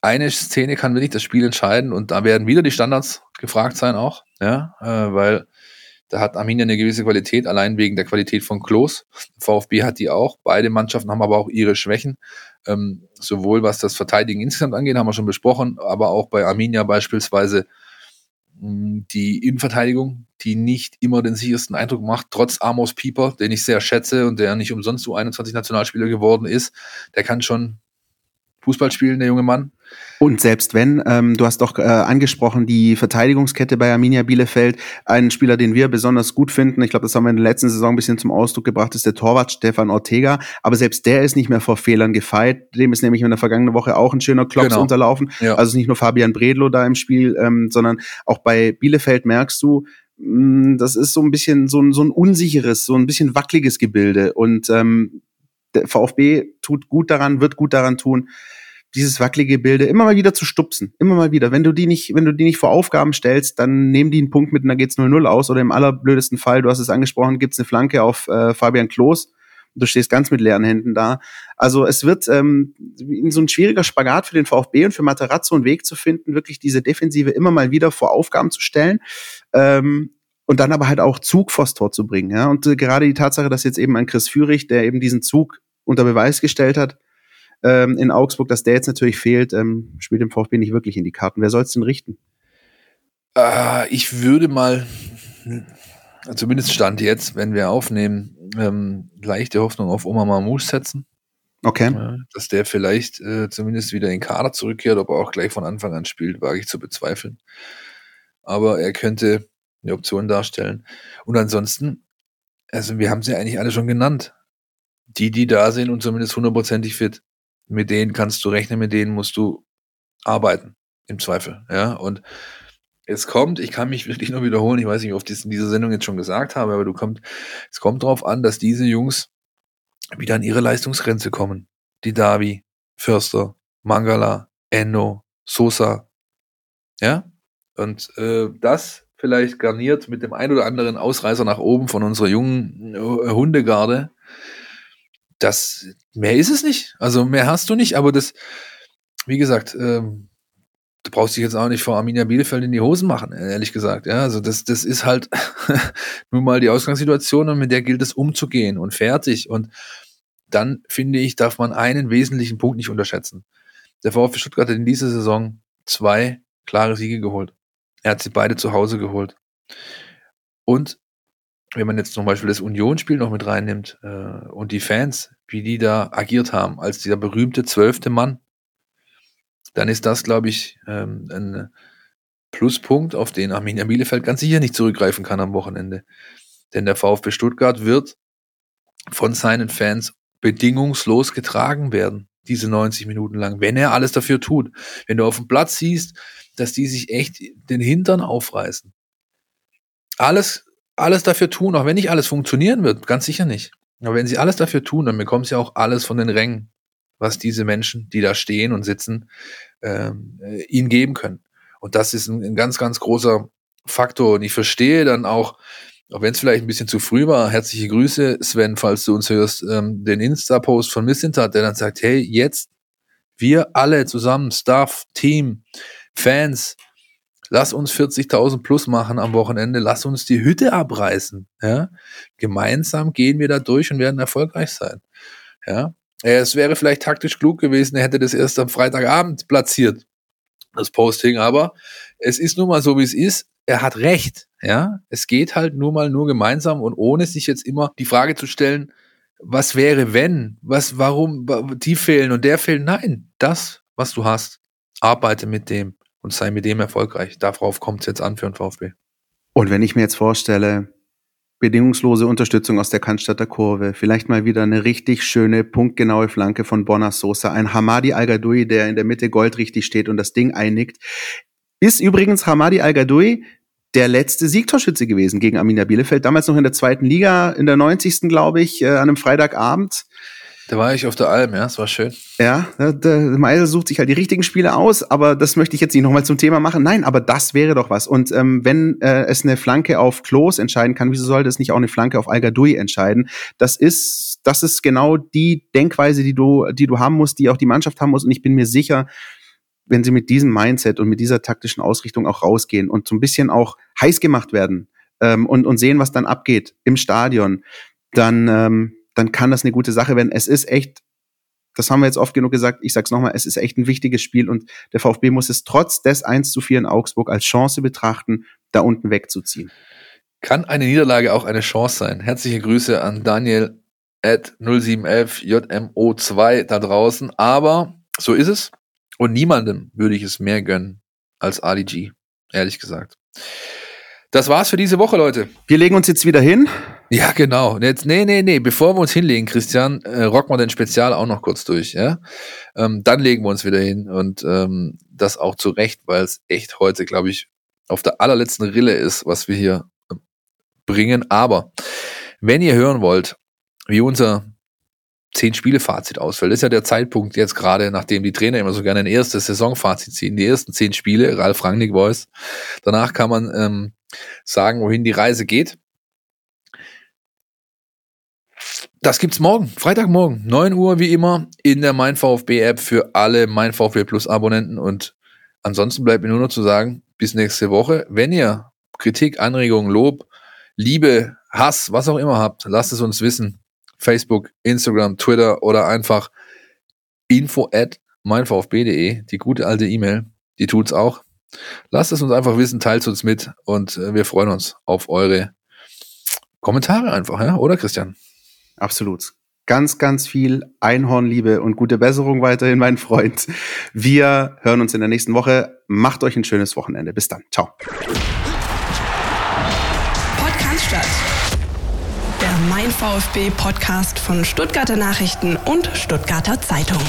eine Szene kann wirklich das Spiel entscheiden und da werden wieder die Standards gefragt sein auch, ja, äh, weil da hat Arminia eine gewisse Qualität, allein wegen der Qualität von Klos. VfB hat die auch, beide Mannschaften haben aber auch ihre Schwächen, ähm, sowohl was das Verteidigen insgesamt angeht, haben wir schon besprochen, aber auch bei Arminia beispielsweise mh, die Innenverteidigung, die nicht immer den sichersten Eindruck macht, trotz Amos Pieper, den ich sehr schätze und der nicht umsonst U einundzwanzig-Nationalspieler geworden ist, der kann schon Fußball spielen, der junge Mann. Und selbst wenn, ähm, du hast doch äh, angesprochen, die Verteidigungskette bei Arminia Bielefeld, einen Spieler, den wir besonders gut finden, ich glaube, das haben wir in der letzten Saison ein bisschen zum Ausdruck gebracht, ist der Torwart Stefan Ortega, aber selbst der ist nicht mehr vor Fehlern gefeit, dem ist nämlich in der vergangenen Woche auch ein schöner Klops genau. unterlaufen, ja. Also nicht nur Fabian Bredlow da im Spiel, ähm, sondern auch bei Bielefeld merkst du, mh, das ist so ein bisschen so ein, so ein unsicheres, so ein bisschen wackeliges Gebilde und ähm, der VfB tut gut daran, wird gut daran tun, dieses wackelige Bilde immer mal wieder zu stupsen, immer mal wieder. Wenn du die nicht, wenn du die nicht vor Aufgaben stellst, dann nehmen die einen Punkt mit und dann geht's null null aus. Oder im allerblödesten Fall, du hast es angesprochen, gibt's eine Flanke auf äh, Fabian Klos und du stehst ganz mit leeren Händen da. Also es wird ähm, so ein schwieriger Spagat für den VfB und für Matarazzo einen Weg zu finden, wirklich diese Defensive immer mal wieder vor Aufgaben zu stellen. Ähm, Und dann aber halt auch Zug vors Tor zu bringen. Ja? Und äh, gerade die Tatsache, dass jetzt eben ein Chris Führich, der eben diesen Zug unter Beweis gestellt hat ähm, in Augsburg, dass der jetzt natürlich fehlt, ähm, spielt dem VfB nicht wirklich in die Karten. Wer soll es denn richten? Äh, ich würde mal, zumindest Stand jetzt, wenn wir aufnehmen, ähm, leichte Hoffnung auf Omar Marmoush setzen. Okay. Dass der vielleicht äh, zumindest wieder in den Kader zurückkehrt, ob er auch gleich von Anfang an spielt, wage ich zu bezweifeln. Aber er könnte eine Option darstellen. Und ansonsten, also wir haben sie eigentlich alle schon genannt. Die, die da sind und zumindest hundertprozentig fit, mit denen kannst du rechnen, mit denen musst du arbeiten, im Zweifel. Ja? Und es kommt, ich kann mich wirklich nur wiederholen, ich weiß nicht, ob ich es in dieser Sendung jetzt schon gesagt habe, aber du kommt, es kommt darauf an, dass diese Jungs wieder an ihre Leistungsgrenze kommen. Didavi, Förster, Mangala, Endo, Sosa. Ja? Und äh, das vielleicht garniert mit dem ein oder anderen Ausreißer nach oben von unserer jungen Hundegarde. Das, mehr ist es nicht. Also mehr hast du nicht, aber das, wie gesagt, ähm, du brauchst dich jetzt auch nicht vor Arminia Bielefeld in die Hosen machen, ehrlich gesagt. Ja, also das, das ist halt nun mal die Ausgangssituation und mit der gilt es umzugehen und fertig. Und dann, finde ich, darf man einen wesentlichen Punkt nicht unterschätzen. Der VfB Stuttgart hat in dieser Saison zwei klare Siege geholt. Er hat sie beide zu Hause geholt. Und wenn man jetzt zum Beispiel das Union-Spiel noch mit reinnimmt äh, und die Fans, wie die da agiert haben, als dieser berühmte zwölfte Mann, dann ist das, glaube ich, ähm, ein Pluspunkt, auf den Arminia Bielefeld ganz sicher nicht zurückgreifen kann am Wochenende. Denn der VfB Stuttgart wird von seinen Fans bedingungslos getragen werden, diese neunzig Minuten lang, wenn er alles dafür tut. Wenn du auf dem Platz siehst, dass die sich echt den Hintern aufreißen. Alles, alles dafür tun, auch wenn nicht alles funktionieren wird, ganz sicher nicht. Aber wenn sie alles dafür tun, dann bekommen sie auch alles von den Rängen, was diese Menschen, die da stehen und sitzen, ähm, ihnen geben können. Und das ist ein, ein ganz, ganz großer Faktor. Und ich verstehe dann auch, auch wenn es vielleicht ein bisschen zu früh war, herzliche Grüße, Sven, falls du uns hörst, ähm, den Insta-Post von Missintat, der dann sagt, hey, jetzt wir alle zusammen, Staff, Team, Fans, lass uns vierzigtausend plus machen am Wochenende, lass uns die Hütte abreißen. Ja? Gemeinsam gehen wir da durch und werden erfolgreich sein. Ja. Es wäre vielleicht taktisch klug gewesen, er hätte das erst am Freitagabend platziert, das Posting, aber es ist nun mal so, wie es ist, er hat recht, ja, es geht halt nun mal nur gemeinsam und ohne sich jetzt immer die Frage zu stellen, was wäre, wenn, was, warum, die fehlen und der fehlt, nein, das, was du hast, arbeite mit dem und sei mit dem erfolgreich, darauf kommt es jetzt an für den VfB. Und wenn ich mir jetzt vorstelle, bedingungslose Unterstützung aus der Cannstatter Kurve, vielleicht mal wieder eine richtig schöne, punktgenaue Flanke von Borna Sosa, ein Hamadi Al Ghaddioui, der in der Mitte goldrichtig steht und das Ding einnickt. Ist übrigens Hamadi Al Ghaddioui der letzte Siegtorschütze gewesen gegen Arminia Bielefeld, damals noch in der zweiten Liga, in der neunzigsten glaube ich, äh, an einem Freitagabend. Da war ich auf der Alm, ja, es war schön. Ja, der Meisel sucht sich halt die richtigen Spiele aus, aber das möchte ich jetzt nicht nochmal zum Thema machen. Nein, aber das wäre doch was. Und ähm, wenn äh, es eine Flanke auf Klos entscheiden kann, wieso sollte es nicht auch eine Flanke auf Al Ghaddioui entscheiden? Das ist, das ist genau die Denkweise, die du, die du haben musst, die auch die Mannschaft haben muss. Und ich bin mir sicher, wenn sie mit diesem Mindset und mit dieser taktischen Ausrichtung auch rausgehen und so ein bisschen auch heiß gemacht werden ähm, und, und sehen, was dann abgeht im Stadion, dann... Ähm, dann kann das eine gute Sache werden. Es ist echt, das haben wir jetzt oft genug gesagt, ich sag's nochmal, es ist echt ein wichtiges Spiel und der VfB muss es trotz des eins zu vier in Augsburg als Chance betrachten, da unten wegzuziehen. Kann eine Niederlage auch eine Chance sein? Herzliche Grüße an Daniel at null sieben elf J M O zwei da draußen, aber so ist es und niemandem würde ich es mehr gönnen als Ali G, ehrlich gesagt. Das war's für diese Woche, Leute. Wir legen uns jetzt wieder hin. Ja, genau. Jetzt, nee, nee, nee. Bevor wir uns hinlegen, Christian, äh, rocken wir den Spezial auch noch kurz durch. Ja? Ähm, dann legen wir uns wieder hin und ähm, das auch zu Recht, weil es echt heute, glaube ich, auf der allerletzten Rille ist, was wir hier äh, bringen. Aber wenn ihr hören wollt, wie unser zehn-Spiele-Fazit ausfällt, ist ja der Zeitpunkt jetzt gerade, nachdem die Trainer immer so gerne ein erstes Saisonfazit ziehen, die ersten zehn Spiele, Ralf Rangnick-Voice. Danach kann man ähm, sagen, wohin die Reise geht. Das gibt's morgen, Freitagmorgen, neun Uhr wie immer in der MeinVfB-App für alle MeinVfB-Plus-Abonnenten und ansonsten bleibt mir nur noch zu sagen, bis nächste Woche. Wenn ihr Kritik, Anregungen, Lob, Liebe, Hass, was auch immer habt, lasst es uns wissen. Facebook, Instagram, Twitter oder einfach info at meinvfb punkt de, die gute alte E-Mail, die tut's auch. Lasst es uns einfach wissen, teilt uns mit und wir freuen uns auf eure Kommentare einfach, ja? Oder Christian? Absolut. Ganz, ganz viel Einhornliebe und gute Besserung weiterhin, mein Freund. Wir hören uns in der nächsten Woche. Macht euch ein schönes Wochenende. Bis dann. Ciao. Podcaststadt. Der MeinVfB-Podcast von Stuttgarter Nachrichten und Stuttgarter Zeitung.